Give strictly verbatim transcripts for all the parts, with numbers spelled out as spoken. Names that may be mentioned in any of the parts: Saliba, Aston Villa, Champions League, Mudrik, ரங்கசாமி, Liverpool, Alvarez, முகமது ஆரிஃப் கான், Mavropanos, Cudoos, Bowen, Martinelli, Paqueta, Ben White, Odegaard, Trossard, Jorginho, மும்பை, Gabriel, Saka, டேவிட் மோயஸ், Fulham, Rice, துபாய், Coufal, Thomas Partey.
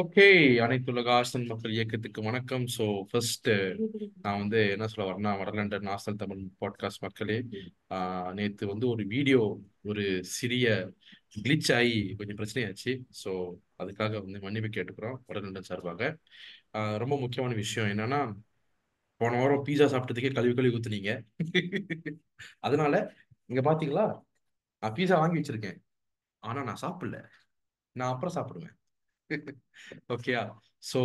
Okay, அனைத்துலக ஆஸ்தன் மக்கள் இயக்கத்துக்கு வணக்கம். ஸோ ஃபர்ஸ்ட் நான் வந்து என்ன சொல்ல வரேன்னா, வடலண்டன் ஆஸ்தன் தமிழ் பாட்காஸ்ட் மக்களே, நேற்று வந்து ஒரு வீடியோ ஒரு சிறிய கிளிச் ஆகி கொஞ்சம் பிரச்சனையாச்சு. ஸோ அதுக்காக வந்து மன்னிப்பு கேட்டுக்கிறோம் வடலண்டன் சார்பாக. ரொம்ப முக்கியமான விஷயம் என்னன்னா, போன வாரம் பீஸா சாப்பிட்டதுக்கே கழுவி கழுவி ஊத்துனீங்க. அதனால இங்க பாத்தீங்களா, நான் பீஸா வாங்கி வச்சிருக்கேன், ஆனா நான் சாப்பிடல, நான் அப்புறம் சாப்பிடுவேன். ஓகேயா? ஸோ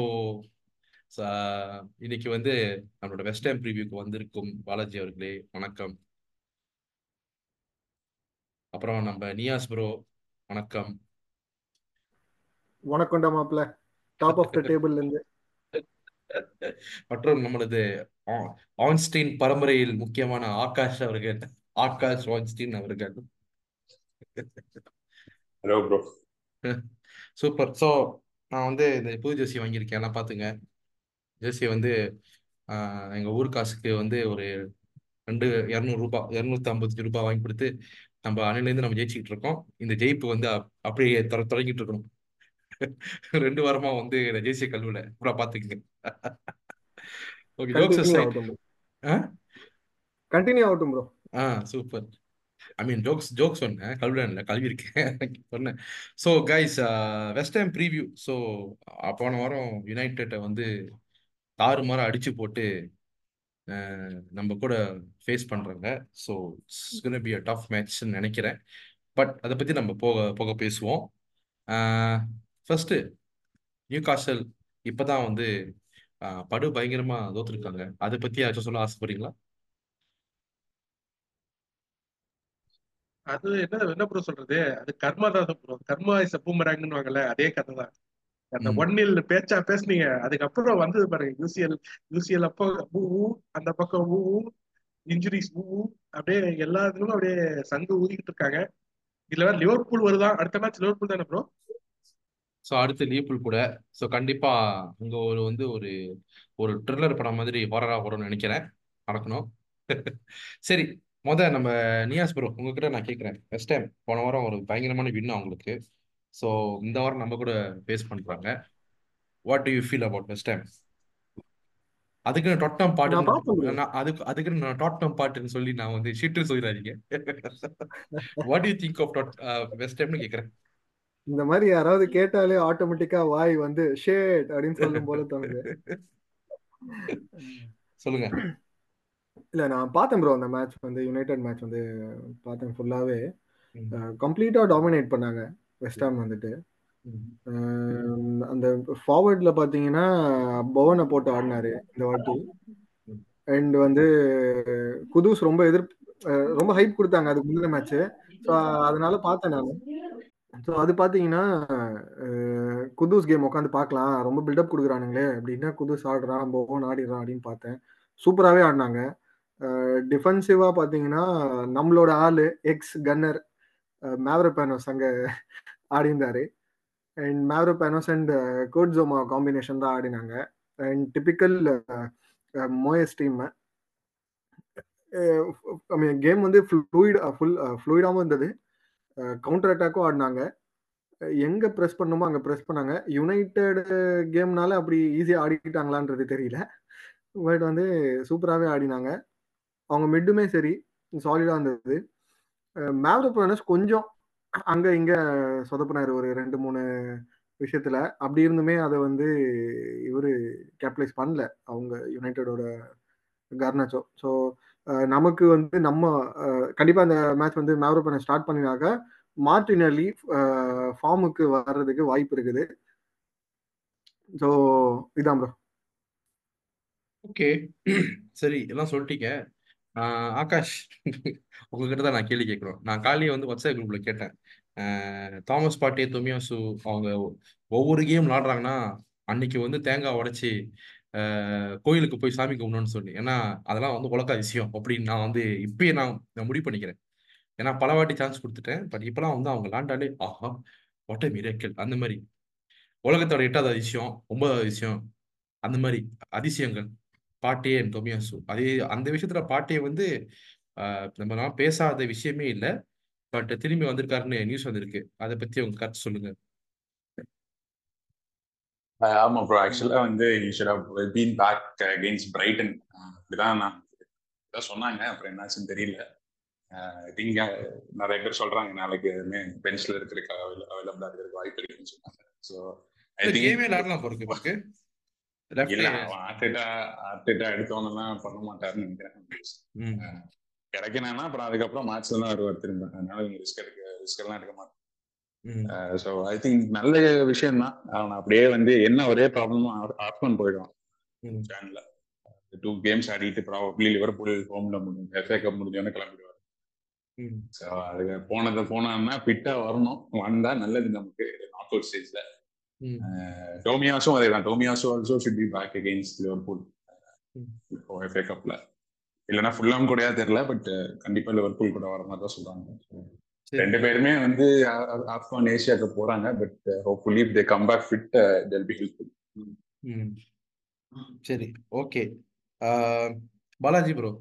இன்னைக்கு வந்து நம்மளோட வெஸ்ட் ஹாம் ப்ரீவியூக்கு வந்திருக்கும் பாலாஜி அவர்களே வணக்கம். அப்புறம் நம்ம நியாஸ் ப்ரோ வணக்கம். வணக்கம்டா மாப்ள, டாப் ஆஃப் தி டேபிள்ல இருந்து. மற்றும் நம்மளது ஆன்ஸ்டீன் பரம்பரையில் முக்கியமான ஆகாஷ் அவர்கள், ஆகாஷ் ஆன்ஸ்டீன் அவர்கள். Hello bro. சூப்பர். ஸோ நான் வந்து இந்த புது ஜெர்சி வாங்கியிருக்கேன், எல்லாம் பார்த்துங்க. ஜெர்சி வந்து எங்கள் ஊர் காசுக்கு வந்து ஒரு ரெண்டு இரநூறுபா இரநூத்தி ஐம்பத்தஞ்சு ரூபாய் வாங்கி கொடுத்து நம்ம அணிலேருந்து நம்ம ஜெயிச்சுக்கிட்டு இருக்கோம். இந்த ஜெயிப்பு வந்து அப்படியே தொ தொடங்கிட்டு இருக்கணும். ரெண்டு வாரமாக வந்து ஜெர்சி கல்வில பூரா பார்த்துக்குங்க. ஓகே, ஜோக்ஸ் கண்டினியூ ஆகட்டும் bro. Ah super. I mean jokes jokes சொன்னேன், கல்விடன்ல கல்வி இருக்கேன் சொன்னேன். So guys, West Ham preview. So போன வாரம் யுனைடெட்டை வந்து தாறுமாற அடிச்சு போட்டு நம்ம கூட ஃபேஸ் பண்ணுறாங்க. So it's gonna be a tough மேட்ச்னு நினைக்கிறேன். பட் அதை பற்றி நம்ம போக போக பேசுவோம். ஃபர்ஸ்ட்டு நியூகாசல் இப்போ தான் வந்து படு பயங்கரமாக தோத்துருக்காங்க. அதை பற்றி யாச்சும் சொல்ல ஆசைப்படுறீங்களா? அது என்ன என்ன ப்ரோ சொல்றது, அது கர்மா தான் ப்ரோ. கர்மா இஸ் அ பூமராங்னு வாங்கல, அதே கதை தான். அந்த ஒன்னில் பேச்சா பேசுனீங்க, அதுக்கப்புறம் வந்தது பாருங்க யூசிஎல். யூசிஎல் அப்போ ஊ ஊ அந்த பக்கம் ஊ ஊ இன்ஜுரிஸ் ஊ ஊ அப்படியே எல்லா இதுலும் அப்படியே சங்கு ஊதிக்கிட்டு இருக்காங்க. இதுல வேற லிவர்பூல் வருதான், அடுத்த மேட்ச் லிவர்பூல் தானே ப்ரோ. ஸோ அடுத்து லிவர்பூல் கூட. ஸோ கண்டிப்பா அங்க ஒரு வந்து ஒரு ஒரு ட்ரில்லர் படம் மாதிரி ஹாரரா வரும்னு நினைக்கிறேன், நடக்கணும். சரி, முத நம்ம நியாஸ் ப்ரோ உங்ககிட்ட நான் கேட்குறேன். ஃபர்ஸ்ட் டைம் போன வாரம் ஒரு பயங்கரமான வின் அவங்களுக்கு. ஸோ இந்த வாரம் நம்ம கூட ஃபேஸ் பண்ணுறாங்க. What do you feel about first time? அதுக்கு நான் டாட்டம் பாட்டு நான் அதுக்கு அதுக்கு நான் டாட்டம் பாட்டுன்னு சொல்லி நான் வந்து ஷீட்டு சொல்லிடாதீங்க. What do you think of that first டைம்னு கேட்குறேன். இந்த மாதிரி யாராவது கேட்டாலே ஆட்டோமேட்டிக்கா வாய் வந்து ஷேட் அப்படின்னு சொல்லும் போல தோணுது. சொல்லுங்க. இல்லை, நான் பார்த்தேன் ப்ரோ அந்த மேட்ச் வந்து, யுனைடெட் மேட்ச் வந்து பார்த்தேன். ஃபுல்லாகவே கம்ப்ளீட்டாக டாமினேட் பண்ணாங்க வெஸ்ட் ஹாம் வந்துட்டு. அந்த ஃபார்வர்டில் பார்த்தீங்கன்னா பவனை போட்டு ஆடினாரு இந்த வாட்டி. அண்ட் வந்து குதூஸ் ரொம்ப எதிர்ப்பு ரொம்ப ஹைப் கொடுத்தாங்க அதுக்கு முந்தின மேட்ச்சு. ஸோ அதனால பார்த்தேன் நான். ஸோ அது பார்த்தீங்கன்னா குதூஸ் கேம் உட்காந்து பார்க்கலாம், ரொம்ப பில்டப் கொடுக்குறானுங்களே அப்படின்னா குதூஸ் ஆடுறான் பவன் ஆடிடுறான் அப்படின்னு பார்த்தேன். சூப்பராகவே ஆடினாங்க. டிஃபென்சிவாக பார்த்தீங்கன்னா நம்மளோட ஆள் எக்ஸ் கன்னர் மேவ்ரோபானோஸ் அங்கே ஆடிந்தார். அண்ட் மேவ்ரோபானோஸ் அண்ட் கோட்ஸோமா காம்பினேஷன் தான் ஆடினாங்க. And typical Moyes team. I mean game வந்து ஃப்ளூயிட் ஃபுல் ஃப்ளூயிடாகவும் இருந்தது. கவுண்டர் அட்டாக்கும் ஆடினாங்க. எங்கே ப்ரெஸ் பண்ணணுமோ அங்கே ப்ரெஸ் பண்ணாங்க. யுனைடெட் கேம்னால அப்படி ஈஸியாக ஆடிக்கிட்டாங்களான்றது தெரியல, பட் வந்து சூப்பராகவே ஆடினாங்க. அவங்க மிட்டுமே சரி சாலிடாக இருந்தது. மேவ்ரோபானோஸ் கொஞ்சம் அங்கே இங்கே சொதப்பினார் ஒரு ரெண்டு மூணு விஷயத்தில். அப்படி இருந்துமே அதை வந்து இவர் கேபிட்டலைஸ் பண்ணல அவங்க யுனைடெடோட கார்னாச்சோ. ஸோ நமக்கு வந்து நம்ம கண்டிப்பாக அந்த மேட்ச் வந்து மேவ்ரோபானோஸ் ஸ்டார்ட் பண்ணினாக்க மார்டினெல்லி ஃபார்முக்கு வர்றதுக்கு வாய்ப்பு இருக்குது. ஸோ இதான் ப்ரோ. ஓகே, சரி, எல்லாம் சொல்லிட்டீங்க. ஆகாஷ், உங்ககிட்ட தான் நான் கேள்வி கேட்குறோம். நான் காலையே வந்து வாட்ஸ்அப் குரூப்பில் கேட்டேன், தாமஸ் பாட்டே தொமியாசு அவங்க ஒவ்வொரு கேம் விளாடுறாங்கன்னா அன்னைக்கு வந்து தேங்காய் உடைச்சி கோயிலுக்கு போய் சாமி கும்பிடணும்னு சொல்லி, ஏன்னா அதெல்லாம் வந்து உலக விஷயம் அப்படின்னு நான் வந்து இப்பயே நான் நான் முடிவு பண்ணிக்கிறேன். ஏன்னா பல வாட்டி சான்ஸ் கொடுத்துட்டேன், பட் இப்போலாம் வந்து அவங்க விளாண்டாலே ஆஹா வாட் அ மிரக்கிள், அந்த மாதிரி உலகத்தோட எட்டாவது அதிசயம் ஒன்பதாவது அதிசயம் அந்த மாதிரி அதிசயங்கள் பாட்டே அண்ட் தொமியாசு. அதே அந்த விஷயத்துல பாட்டே வந்து நம்ம பேசாத விஷயமே இல்லை, பட் திரும்பி வந்திருக்காருன்னு நியூஸ் வந்திருக்கு. அதை பத்தி உங்க கருத்து சொல்லுங்க. ஆமா ப்ரோ, ஆக்சுவலா வந்து you should have been back against Brighton அப்படிதான் நான் இதான் சொன்னாங்க. அப்புறம் என்னாச்சுன்னு தெரியல. ஐ திங்க் நிறைய பேர் சொல்றாங்க நாளைக்கு எதுவுமே பென்சில் இருக்கிறதுக்கு அவைலபிளா இருக்கிறதுக்கு வாய்ப்பு இருக்குன்னு சொன்னாங்க. ஸோ ஐ திங்க் இல்ல ஆர்டெட்டா ஆர்டெட்டா எடுத்தவனா பண்ண மாட்டாருன்னு நினைக்கிறேன். கிடைக்கணும்னா அப்புறம் அதுக்கப்புறம் மேட்ச்ல தான் வருவார் திரும்ப. அதனால இவங்க ரிஸ்க் எடுக்க ரிஸ்க் எல்லாம் எடுக்க மாட்டாங்க. ஸோ ஐ திங்க் நல்ல விஷயம் தான். அவன் அப்படியே வந்து என்ன ஒரே ப்ராப்ளமும் ஆப்மன் போயிடுவான். சேனல்ல டூ கேம்ஸ் ஆடிட்டு ப்ராபப்ளி லிவர்பூல் ஹோம்ல முடிஞ்சு எஃப்ஏ கப் முடிஞ்சோன்னு கிளம்பிடுவார். ஸோ அதுக்கு போனதை போனான்னா ஃபிட்டா வரணும். வந்தா நல்லது நமக்கு நாக் அவுட் ஸ்டேஜ்ல. டோமியாஸும் அதே தான். டோமியாஸோ also should be back against Liverpool FA கப்ல. இல்லைன்னா ஃபுல்லாம் கூடயா தெரியல, பட் கண்டிப்பா லிவர்பூல் கூட வர மாதிரி தான் சொல்றாங்க. ரெண்டு பேருமே வந்து ஆப்கான் ஏசியாக்கு போறாங்க. But hopefully if they come back fit they'll be helpful. சரி, ஓகே பாலாஜி ப்ரோ,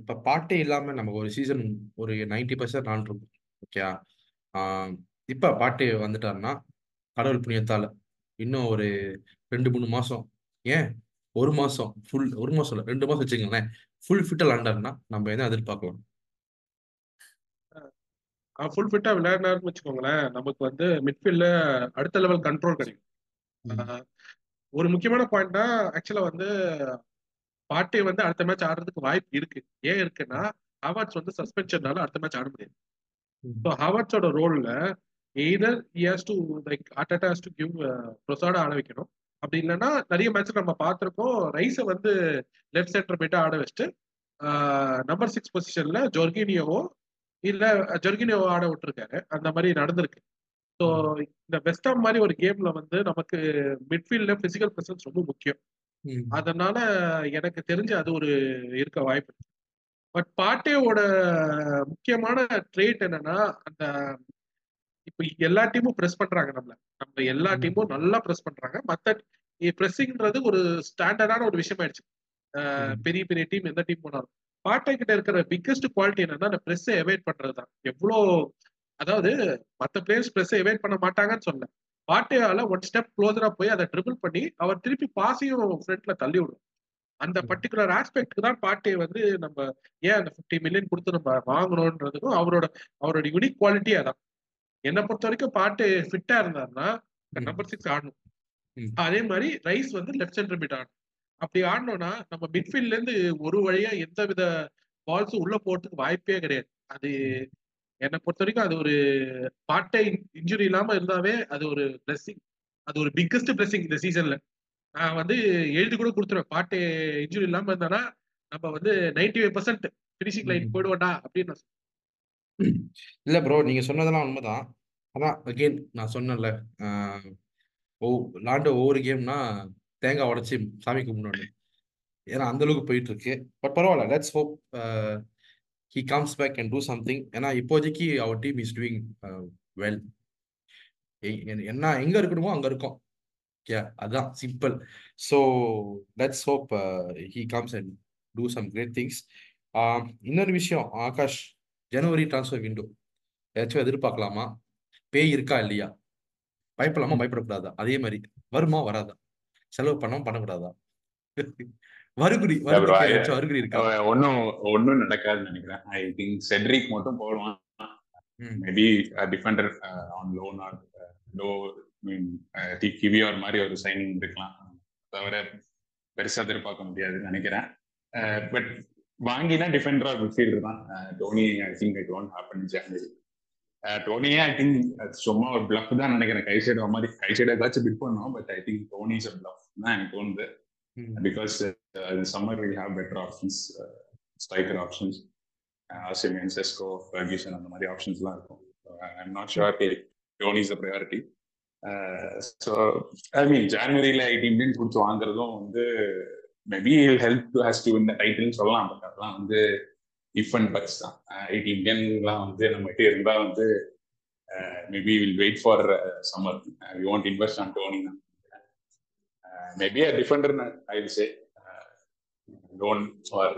இப்ப பார்ட்டி இல்லாம நமக்கு ஒரு சீசன் ஒரு நைன்டி பர்சன்ட் நான் இருக்கும். ஓகே, இப்ப பார்ட்டி வந்துட்டாருன்னா கடவுள் புண்ணியத்தால இன்னும் ஒரு ரெண்டு மூணு மாசம், ஏன் ஒரு மாசம் ஃபுல், ஒரு மாசம் இல்லை ரெண்டு மாசம் வச்சுக்கோங்களேன், ஃபுல் ஃபிட்டா விளாண்டாருன்னா நம்ம எதுவும் எதிர்பார்க்கலாம். ஃபுல் ஃபிட்டா விளையாடினாருன்னு வச்சுக்கோங்களேன், நமக்கு வந்து மிட்ஃபீல்ட்ல அடுத்த லெவல் கண்ட்ரோல் கிடைக்கும். ஒரு முக்கியமான பாயிண்ட்னா ஆக்சுவலா வந்து பார்ட்டி வந்து அடுத்த மேட்ச் ஆடுறதுக்கு வாய்ப்பு இருக்கு. ஏன் இருக்குன்னா ஹவர்ட்ஸ் வந்து சஸ்பென்ஷன்னால அடுத்த மேட்ச் ஆட முடியாது. ஸோ ஹவர்ட்ஸோட ரோல்ல either he has to like Arteta has to give ட்ரோசார்ட ஆட வைக்கணும். அப்படி இல்லைன்னா நிறைய மேட்ச் நம்ம பார்த்திருக்கோம், ரைஸை வந்து லெஃப்ட் சென்டர் போயிட்டு ஆட வச்சுட்டு நம்பர் சிக்ஸ் பொசிஷன்ல ஜோர்கினியோவோ இல்ல ஜோர்கினியோ ஆட விட்டுருக்காரு. அந்த மாதிரி நடந்திருக்கு. ஸோ இந்த வெஸ்ட் ஹாம் மாதிரி ஒரு கேம்ல வந்து நமக்கு மிட்ஃபீல்ட்ல பிசிக்கல் பிரசன்ஸ் ரொம்ப முக்கியம். அதனால எனக்கு தெரிஞ்சு அது ஒரு இருக்க வாய்ப்பு இருக்கு. பட் பார்ட்டியோட முக்கியமான ட்ரேட் என்னன்னா, அந்த இப்ப எல்லா டீமும் ப்ரெஸ் பண்றாங்க, நம்மள நம்ம எல்லா டீமும் நல்லா ப்ரெஸ் பண்றாங்க. மற்ற ப்ரெஸ்ஸிங்ன்றது ஒரு ஸ்டாண்டர்டான ஒரு விஷயம் ஆயிடுச்சு. பெரிய பெரிய டீம் எந்த டீம் போனாலும் பார்ட்டி கிட்ட இருக்கிற பிக்கஸ்ட் குவாலிட்டி என்னன்னா அந்த ப்ரெஸ்ஸை அவாய்ட் பண்றது தான். எவ்வளோ அதாவது மற்ற பிளேயர்ஸ் ப்ரெஸ்ஸை அவாய்ட் பண்ண மாட்டாங்கன்னு சொன்ன பார்ட்டியால ஒன் ஸ்டெப் க்ளோஸரா போய் அதை ட்ரிபிள் பண்ணி அவர் திருப்பி பாஸையும் ஃப்ரண்ட்ல தள்ளி விடும். அந்த பர்டிகுலர் ஆஸ்பெக்டுக்கு தான் பார்ட்டியை வந்து நம்ம ஏன் அந்த ஃபிஃப்டி மில்லியன் கொடுத்து நம்ம வாங்கணும்ன்றதுக்கும் அவரோட அவரோட யூனிக் குவாலிட்டி அதான். என்னை பொறுத்த வரைக்கும் பார்ட்டி ஃபிட்டா இருந்தாருன்னா நம்பர் சிக்ஸ் ஆடணும். அதே மாதிரி ரைஸ் வந்து லெஃப்ட் சென்டர் மிட் ஆடணும். அப்படி ஆடணும்னா நம்ம மிட்ஃபீல்ட்ல இருந்து ஒரு வழியா எந்த வித பால்ஸும் உள்ள போறதுக்கு வாய்ப்பே கிடையாது. அது என்னை பொறுத்த வரைக்கும் அது ஒரு பார்ட்டி இன்ஜுரி இல்லாம இருந்தாவே அது ஒரு பிளெஸிங். அது ஒரு பிக்கஸ்ட் பிளெஸிங் இந்த சீசன்ல. நான் வந்து எழுதி கூட கொடுத்துருவேன், பார்ட்டி இன்ஜுரி இல்லாம இருந்தானா நம்ம வந்து ninety five percent finishing line போயிடுவோம்டா அப்படின்னு நான் சொல்றேன். இல்ல ப்ரோ, நீங்க சொன்னதெல்லாம் உண்மைதான். அதான் அகெயின் நான் சொன்னேன்ல, விளாண்டு ஒவ்வொரு கேம்னா தேங்காய் உடச்சி சாமி கும்பிடணும். ஏன்னா அந்த அளவுக்கு போயிட்டு இருக்கு. பட் பரவாயில்ல, let's hope he comes back and do something. ஏன்னா இப்போதைக்கு அவர் டீம் இஸ் டூயிங் வெல். என்ன எங்க இருக்கணுமோ அங்க இருக்கும். ஓகே, அதுதான் simple. So let's hope he comes and do some great things. இன்னொரு விஷயம் ஆகாஷ், ஜனவரி டிரான்ஸ்ஃபர் விண்டோ ஏதாச்சும் எதிர்பார்க்கலாமா? பேய் இருக்கா இல்லையா? பயப்படலாமா பயப்படக்கூடாதா? அதே மாதிரி வருமா வராதா? செலவு பண்ணவும் பண்ணக்கூடாதா? வருகுறி வருகுறி இருக்கா? ஒன்னும் ஒன்னும் நடக்காதுன்னு நினைக்கிறேன். ஐ திங்க் செட்ரிக் மட்டும் போடுவான். Maybe defender on loan or low mean Kiwior மாதிரி ஒரு சைனிங் இருக்கலாம். தவிர பெருசா எதிர்பார்க்க முடியாதுன்னு நினைக்கிறேன். பட் வாங்கினா டிஃபெண்டர் ஆர் ஃபீல்டர் தான். Toney I think it won't happen in January. டோனியே ஐ திங்க் சும்மா ஒரு பிளஃப் தான் நினைக்கிறேன். கைசைடு மாதிரி கைசைடு ஏதாச்சும் பிட் பண்ணோம். But I think Toney is a bluff தான் எனக்கு தோணுது. Because summer we have better options, striker options, Osimhen, Sesko, Ferguson, அந்த மாதிரி ஆப்ஷன்ஸ்லாம் இருக்கும். I am not sure Toney is a priority. So I mean ஜனவரியில் ஐடி மில்லியன் கொடுத்து வாங்குறதும் வந்து maybe help has to win the title சொல்லலாம். But அதெல்லாம் வந்து இஃப் அண்ட் பட்ஸ் தான். எயிட்டி மில்லியன்லாம் வந்து நம்மகிட்ட இருந்தால் வந்து maybe will wait for summer. We want invest on Toney. Maybe a defender I will say loan for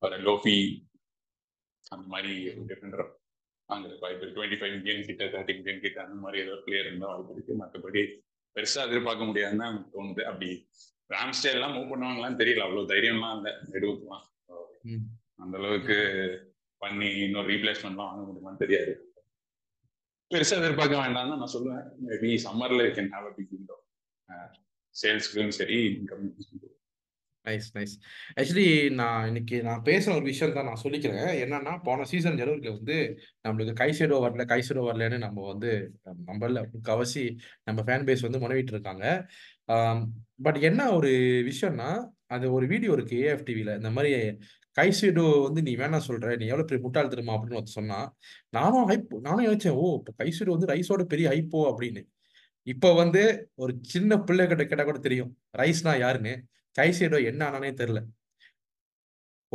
for lo-fi, அந்த மாதிரி டிஃபெண்டர் வாங்குறது வாய்ப்பு இருக்கு. டுவெண்ட்டி ஃபைவ் மில்லியன் கிட்ட தேர்ட்டி மில்லியன் கிட்ட அந்த மாதிரி ஏதோ பிளேயர் இருந்தால் வாய்ப்பு இருக்கு. மற்றபடி பெருசா எதிர்பார்க்க முடியாதுன்னு தான் தோணுது. அப்படி ராம்ஸ்டேல் எல்லாம் மூவ் பண்ணுவாங்களான்னு தெரியல, அவ்வளவு தைரியம்லாம் இல்லை எடுக்கலாம், அந்த அளவுக்கு பண்ணி இன்னொரு ரீப்ளேஸ்மெண்ட்லாம் வாங்க முடியுமான்னு தெரியாது. பெருசா எதிர்பார்க்க வேண்டாம்னு நான் சொல்லுவேன். மேபி சம்மர்ல இருக்கேன் சேல்ஸ்க்கும் சரி. நைஸ் நைஸ் ஆக்சுவலி நான் இன்னைக்கு நான் பேசுகிற ஒரு விஷயம் தான் நான் சொல்லிக்கிறேன். என்னன்னா, போன சீசன் ஜனவரியில் வந்து நம்மளுக்கு கைசைடோ வரல கைசைடோ வரலன்னு நம்ம வந்து நம்மள முக்கால்வாசி நம்ம ஃபேன் பேஸ் வந்து முனைவிட்டு இருக்காங்க. பட் என்ன ஒரு விஷயம்னா, அது ஒரு வீடியோ இருக்கு ஏஎஃப் டிவியில், இந்த மாதிரி கைசைடோ வந்து நீ வேணா சொல்ற, நீ எவ்வளோ பெரிய முட்டாள் திரும்ப அப்படின்னு வந்து சொன்னா, நானும் ஹைப் நானும் யோசிச்சேன், ஓ இப்போ கைசைடோ வந்து ரைஸோட பெரிய ஹைப்போ அப்படின்னு. இப்போ வந்து ஒரு சின்ன பிள்ளை கிட்ட கேட்டால் கூட தெரியும் ரைஸ்னா யாருன்னு, கைசைடோ என்ன ஆனானே தெரியல.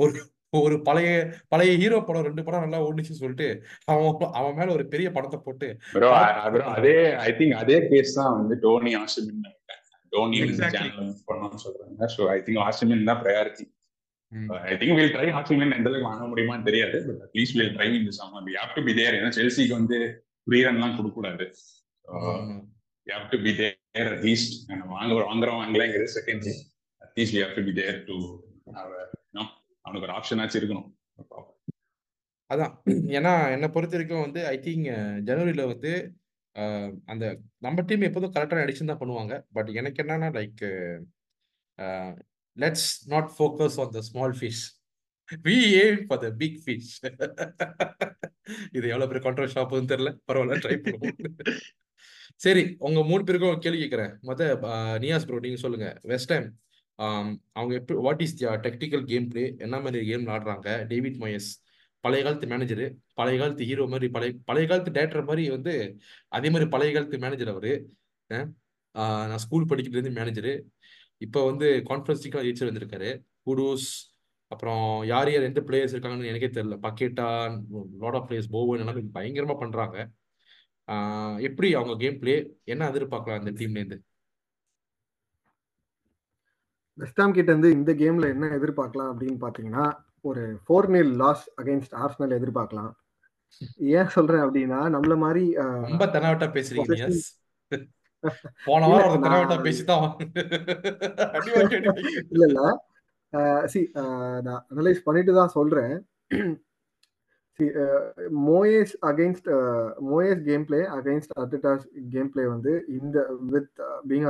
ஒரு ஒரு பழைய பழைய ஹீரோ படம் ரெண்டு படம் நல்லா ஓடுச்சு சொல்லிட்டு அவன் அவன் மேல ஒரு பெரிய படத்தை போட்டு அதே ஐ திங்க் அதே கேஸ் தான் வந்து டோனி ஆஷமின் டோனி பண்ணணும்னு சொல்றாங்க. ஸோ ஐ திங்க் ஆஷமின் தான் priority. I think will try Osimhen எந்த அளவுக்கு வாங்க முடியுமான்னு தெரியாது, but at least will try in this summer. We have to be there. ஏன்னா செல்சிக்கு வந்து ஃப்ரீ ரன்லாம் கொடுக்க கூடாது. We have to be there at least. வாங்க வாங்குறோம் வாங்கலங்கிறது second. At least we have to be there to have a, you know, அவனுக்கு ஒரு ஆப்ஷன் ஆச்சு இருக்கணும். அதான் ஏன்னா என்னை பொறுத்த வரைக்கும் வந்து ஐ திங்க் ஜனவரியில வந்து அந்த நம்ம டீம் எப்போதும் கரெக்டான அடிஷன் தான் பண்ணுவாங்க. பட் எனக்கு என்னன்னா, like let's not focus on the small fish, we aim for the big fish. இது எவ்வளவு பெரிய கான்ட்ராக்ட் ஆகுதுன்னு தெரியல, பரவாயில்ல ட்ரை பண்ணுவோம். சரி, உங்க மூணு பேருக்கும் கேள்வி கேட்கிறேன். மொத்த நியாஸ் ப்ரோ நீங்க சொல்லுங்க, வெஸ்ட் ஹாம் அவங்க எப்படி, what is their tactical game play, என்ன மாதிரி கேம் விளாடுறாங்க? டேவிட் மோயஸ் பழைய காலத்து மேனேஜரு, பழைய காலத்து ஹீரோ மாதிரி, பழைய பழைய காலத்து டேரக்டர் மாதிரி வந்து அதே மாதிரி பழைய காலத்து மேனேஜர் அவரு. நான் ஸ்கூல் படிக்கிட்டு மேனேஜரு, இப்போ வந்து கான்ஃபரன்ஸ் லீக்லாம் ஜெயிச்சு வந்திருக்காரு. குடூஸ், அப்புறம் யார் யார் எந்த பிளேயர்ஸ் இருக்காங்கன்னு எனக்கே தெரியல. Paqueta, lot of players, Bowen எல்லாமே பயங்கரமா பண்றாங்க. எப்படி அவங்க கேம் பிளே, என்ன எதிர்பார்க்கலாம் அந்த டீம்லேருந்து? வெஸ்ட் ஹாம் கிட்ட இருந்து இந்த கேம்ல என்ன எதிர்பார்க்கலாம் அப்படின்னு பாத்தீங்கன்னா, ஒரு four nil loss against Arsenal எதிர்பார்க்கலாம். ஏன் சொல்றேன் அப்படின்னா, நம்மள மாதிரி ரொம்ப தனவட்டா பேசுறீங்க. இல்ல இல்ல சி நான் அனலைஸ் பண்ணிட்டு தான் சொல்றேன். Moyes against Moyes game play against Arteta's game play வந்து இந்த வித் பீங்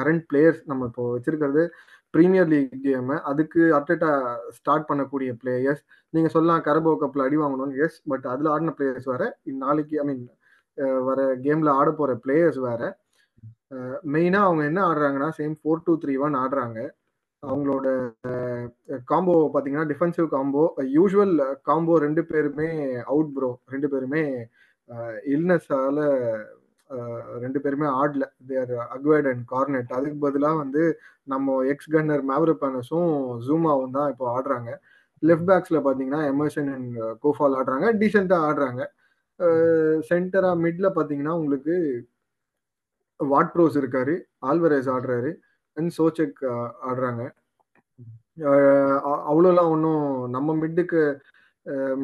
கரண்ட் பிளேயர்ஸ் நம்ம இப்போ வச்சிருக்கிறது பிரீமியர் லீக் கேம், அதுக்கு ஆர்டெட்டா ஸ்டார்ட் பண்ணக்கூடிய பிளேயர்ஸ். நீங்க சொல்லலாம் கரபோ கப்ல அடி வாங்கணும்னு, எஸ், பட் அதுல ஆடின பிளேயர்ஸ் வேற, நாளைக்கு ஐ மீன் வர கேம்ல ஆட போற பிளேயர்ஸ் வேற. மெயினா அவங்க என்ன ஆடுறாங்கன்னா, same four two three one ஆடுறாங்க. அவங்களோட காம்போ பார்த்தீங்கன்னா டிஃபென்சிவ் காம்போ, யூஸ்வல் காம்போ, ரெண்டு பேருமே அவுட் ப்ரோ, ரெண்டு பேருமே இல்னஸால ரெண்டு பேருமே ஆடல. There acquired and garnet. அதுக்கு பதிலாக வந்து நம்ம எக்ஸ் கன்னர் மேவரோபானஸும் ஜூமாவும் தான் இப்போ ஆடுறாங்க. லெஃப்ட் பேக்ஸில் பார்த்தீங்கன்னா எமர்சன் அண்ட் கோஃபால் ஆடுறாங்க, டீசெண்டாக ஆடுறாங்க. சென்டராக மிட்ல பார்த்தீங்கன்னா உங்களுக்கு வாட்-ப்ரோஸ் இருக்காரு, ஆல்வரேஸ் ஆடுறாரு, அண்ட் சோசெக் ஆடுறாங்க. அவ்வளோலாம் ஒன்றும் நம்ம மிட்டுக்கு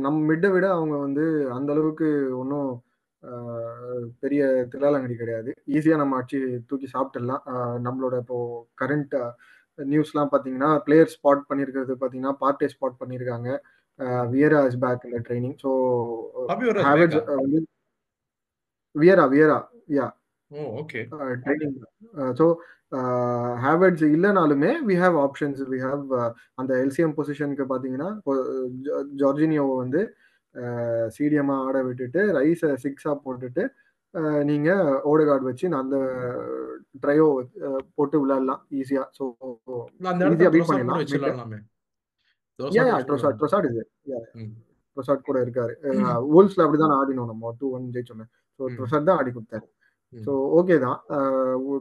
நம்ம மிட்டை விட அவங்க வந்து அந்த அளவுக்கு ஒன்றும் பெரிய தில்லாலங்கடி கிடையாது. ஈஸியாக நம்ம அடிச்சு தூக்கி சாப்பிட்டுடலாம். நம்மளோட இப்போது கரண்ட் நியூஸ்லாம் பார்த்தீங்கன்னா, பிளேயர் ஸ்பாட் பண்ணியிருக்கிறது பார்த்தீங்கன்னா பார்ட்டே ஸ்பாட் பண்ணியிருக்காங்க. வியரா இஸ் பேக் இந்த ட்ரைனிங். ஸோ ஹேவர்ட்ஸ் வந்து வியரா வியரா யா ஓகே ட்ரைனிங். ஸோ ஹேவர்ட்ஸ் இல்லைனாலுமே we have options. We have அந்த எல்சிஎம் பொசிஷனுக்கு பார்த்தீங்கன்னா ஜார்ஜினியோவை வந்து சிடிஎம்மாக ஆட விட்டுட்டு ரைஸை சிக்ஸாக போட்டுட்டு நீங்கள் ஓடகார்டு வச்சு நான் அந்த ட்ரையோ போட்டு விளையாடலாம் ஈஸியாக. ஸோ ஈஸியாக பீட் பண்ணிடலாம். ட்ரோசார்ட் ட்ரோசார்ட் இது ட்ரோசார்ட் கூட இருக்காரு. ஊல்ஸில் அப்படி தான் ஆடினோம் நம்ம, டூ ஒன் ஜெயிச்சோன்னே. ஸோ ட்ரோசார்ட் தான் ஆடி கொடுத்தாரு. ஸோ ஓகே தான்.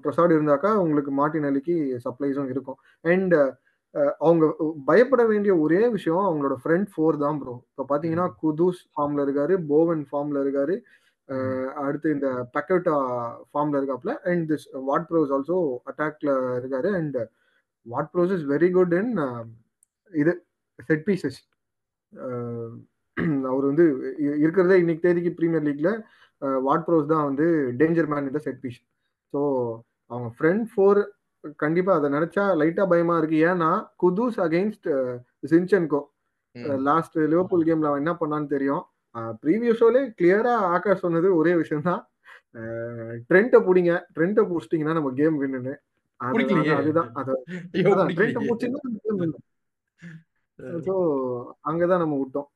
ட்ரோசார்ட் இருந்தாக்கா உங்களுக்கு மார்டினெல்லிக்கு சப்ளைஸும் இருக்கும். அண்ட் அவங்க பயப்பட வேண்டிய ஒரே விஷயம் அவங்களோட ஃப்ரண்ட் ஃபோர் தான் ப்ரோ. இப்போ பார்த்தீங்கன்னா குதூஸ் ஃபார்மில் இருக்காரு, போவன் ஃபார்மில் இருக்காரு, அடுத்து இந்த பக்கேட்டா ஃபார்மில் இருக்காப்புல, அண்ட் திஸ் வாட்-ப்ரௌஸ் ஆல்சோ அட்டாக்ல இருக்காரு. And what-browse is very good in இது செட் பீசஸ். அவர் வந்து இருக்கிறதே இன்னைக்கு தேதிக்கு ப்ரீமியர் லீக்ல வாட்-ப்ரௌஸ் தான் வந்து டேஞ்சர் மேன் இந்த செட் பீஸ். ஸோ அவங்க ஃப்ரண்ட் ஃபோர் கண்டிப்பா அதை நினைச்சா லைட்டா பயமா இருக்கு. ஏன்னா குதூஸ் அகைன்ஸ்ட் சின்சன்கோ லாஸ்ட் லிவர்பூல் கேம்ல அவன் என்ன பண்ணான்னு தெரியும். ப்ரீவியஸ் ஷோலே கிளியரா ஆகாஷ் சொன்னது ஒரே விஷயம் தான், ட்ரெண்ட்டை பிடிங்க, ட்ரெண்ட்டை பிடிச்சிட்டீங்கன்னா நம்ம கேம் வின்னு. அதுதான் அதான் ட்ரெண்ட்டை பிடிச்சிங்கன்னா ஸோ அங்கதான் நம்ம விட்டோம்,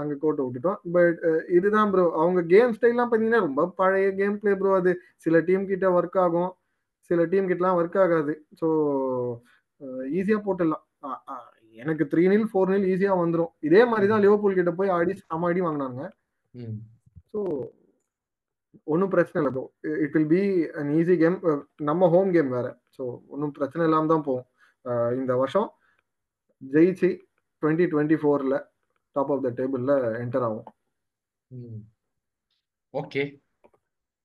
அங்கே கோட்டை விட்டுட்டோம். பட் இதுதான் ப்ரோ அவங்க கேம் ஸ்டைல்லாம் பார்த்தீங்கன்னா ரொம்ப பழைய கேம் பிளே ப்ரோ. அது சில டீம் கிட்ட ஒர்க் ஆகும், சில டீம் கிட்டலாம் ஒர்க் ஆகாது. ஸோ ஈஸியாக போட்டுடலாம், எனக்கு த்ரீ நில் ஃபோர் நில் ஈஸியாக வந்துடும். இதே மாதிரி தான் லிவர்பூல் கிட்ட போய் ஆடி சம அடி வாங்கினாங்க. ஸோ ஒன்றும் பிரச்சனை இல்லை bro, it will be an easy game, நம்ம ஹோம் கேம் வேறு. ஸோ ஒன்றும் பிரச்சனை இல்லாமல் தான் போகும். இந்த வருஷம் ஜெயிச்சி டுவெண்ட்டி டுவெண்ட்டி ஃபோரில் top of the table la enter avum. hmm. Okay,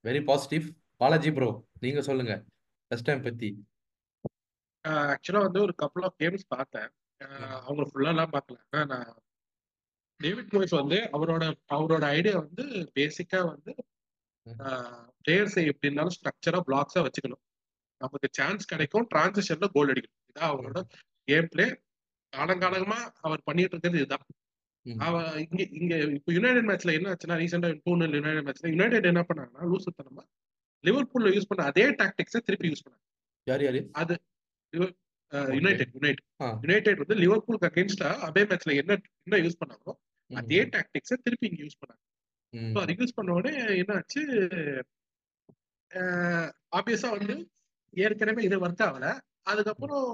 very positive. Balaji bro, neenga solunga first time pathi. uh, actually vandu or couple of games paatha, avanga fulla la paakala na. David Moyes vandu avaroda avaroda idea vandu basica vandu players eppadi nalla structure ah blocks ah vechikanum, namakku chance kadaikum, transition la goal adikanum. idha avaroda game play kaalangalama avar pannittu irukkiradhu idha. இங்க இங்க இப்போ United மேட்ச்ல என்ன ஆச்சுன்னா, ரீசெண்டா two நல் United மேட்ச்ல United என்ன பண்ணாங்கன்னா, லூசுத்தனமா லிவர்பூல்ல யூஸ் பண்ண அதே டாக்டிக்ஸை திருப்பி யூஸ் பண்ணாங்க. யார் யார் அது? யுனைடெட் யுனைடெட் யுனைடெட் வந்து லிவர்பூலுக்கு அகேன்ஸ்டா அதே மேட்ச்ல என்ன என்ன யூஸ் பண்ணாங்களோ அதே டாக்டிக்ஸை திருப்பி இங்க யூஸ் பண்ணாங்க. ஸோ அது யூஸ் பண்ண உடனே என்ன ஆச்சு, ஆப்வியஸா வந்து ஏற்கனவே இது ஒர்க் ஆகல. அதுக்கப்புறம்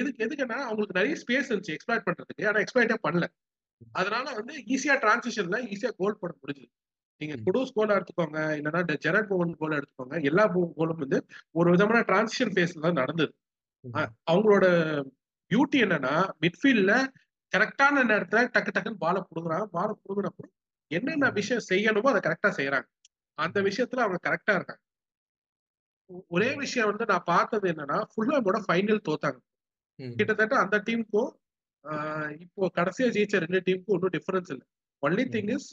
எதுக்கு எதுக்குன்னா அவங்களுக்கு நிறைய ஸ்பேஸ் இருந்துச்சு எக்ஸ்ப்ளாய்ட் பண்றதுக்கு, ஆனா எக்ஸ்ப்ளாய்ட்டே பண்ணல. அதனால வந்து ஈஸியா டிரான்சிஷன்ல ஈஸியா கோல் போட முடிஞ்சது. நீங்க குடூஸ் கோலா எடுத்துக்கோங்க, இல்லைன்னா ஜெரட் போவன் கோலா எடுத்துக்கோங்க, எல்லா கோலும் வந்து ஒரு விதமான டிரான்சிஷன் பேஸ்ல தான் நடந்தது. அவங்களோட பியூட்டி என்னன்னா, மிட்ஃபீல்ட்ல கரெக்டான நேரத்துல டக்கு டக்குன்னு பாலை புடுங்குறாங்க. பாலை புடுங்குறப்போ என்னென்ன விஷயம் செய்யணுமோ அதை கரெக்டா செய்யறாங்க. அந்த விஷயத்துல அவங்க கரெக்டா இருக்காங்க. ஒரே விஷயம் வந்து நான் பார்த்தது என்னன்னா, ஃபுல்லாமோட ஃபைனல் தோத்தாங்க. கிட்டத்தட்ட அந்த டீமுக்கும் இப்போ கடைசியா ஜெயிச்ச ரெண்டு டீமுக்கும் ஒன்றும் டிஃபரன்ஸ் இல்லை. Only thing is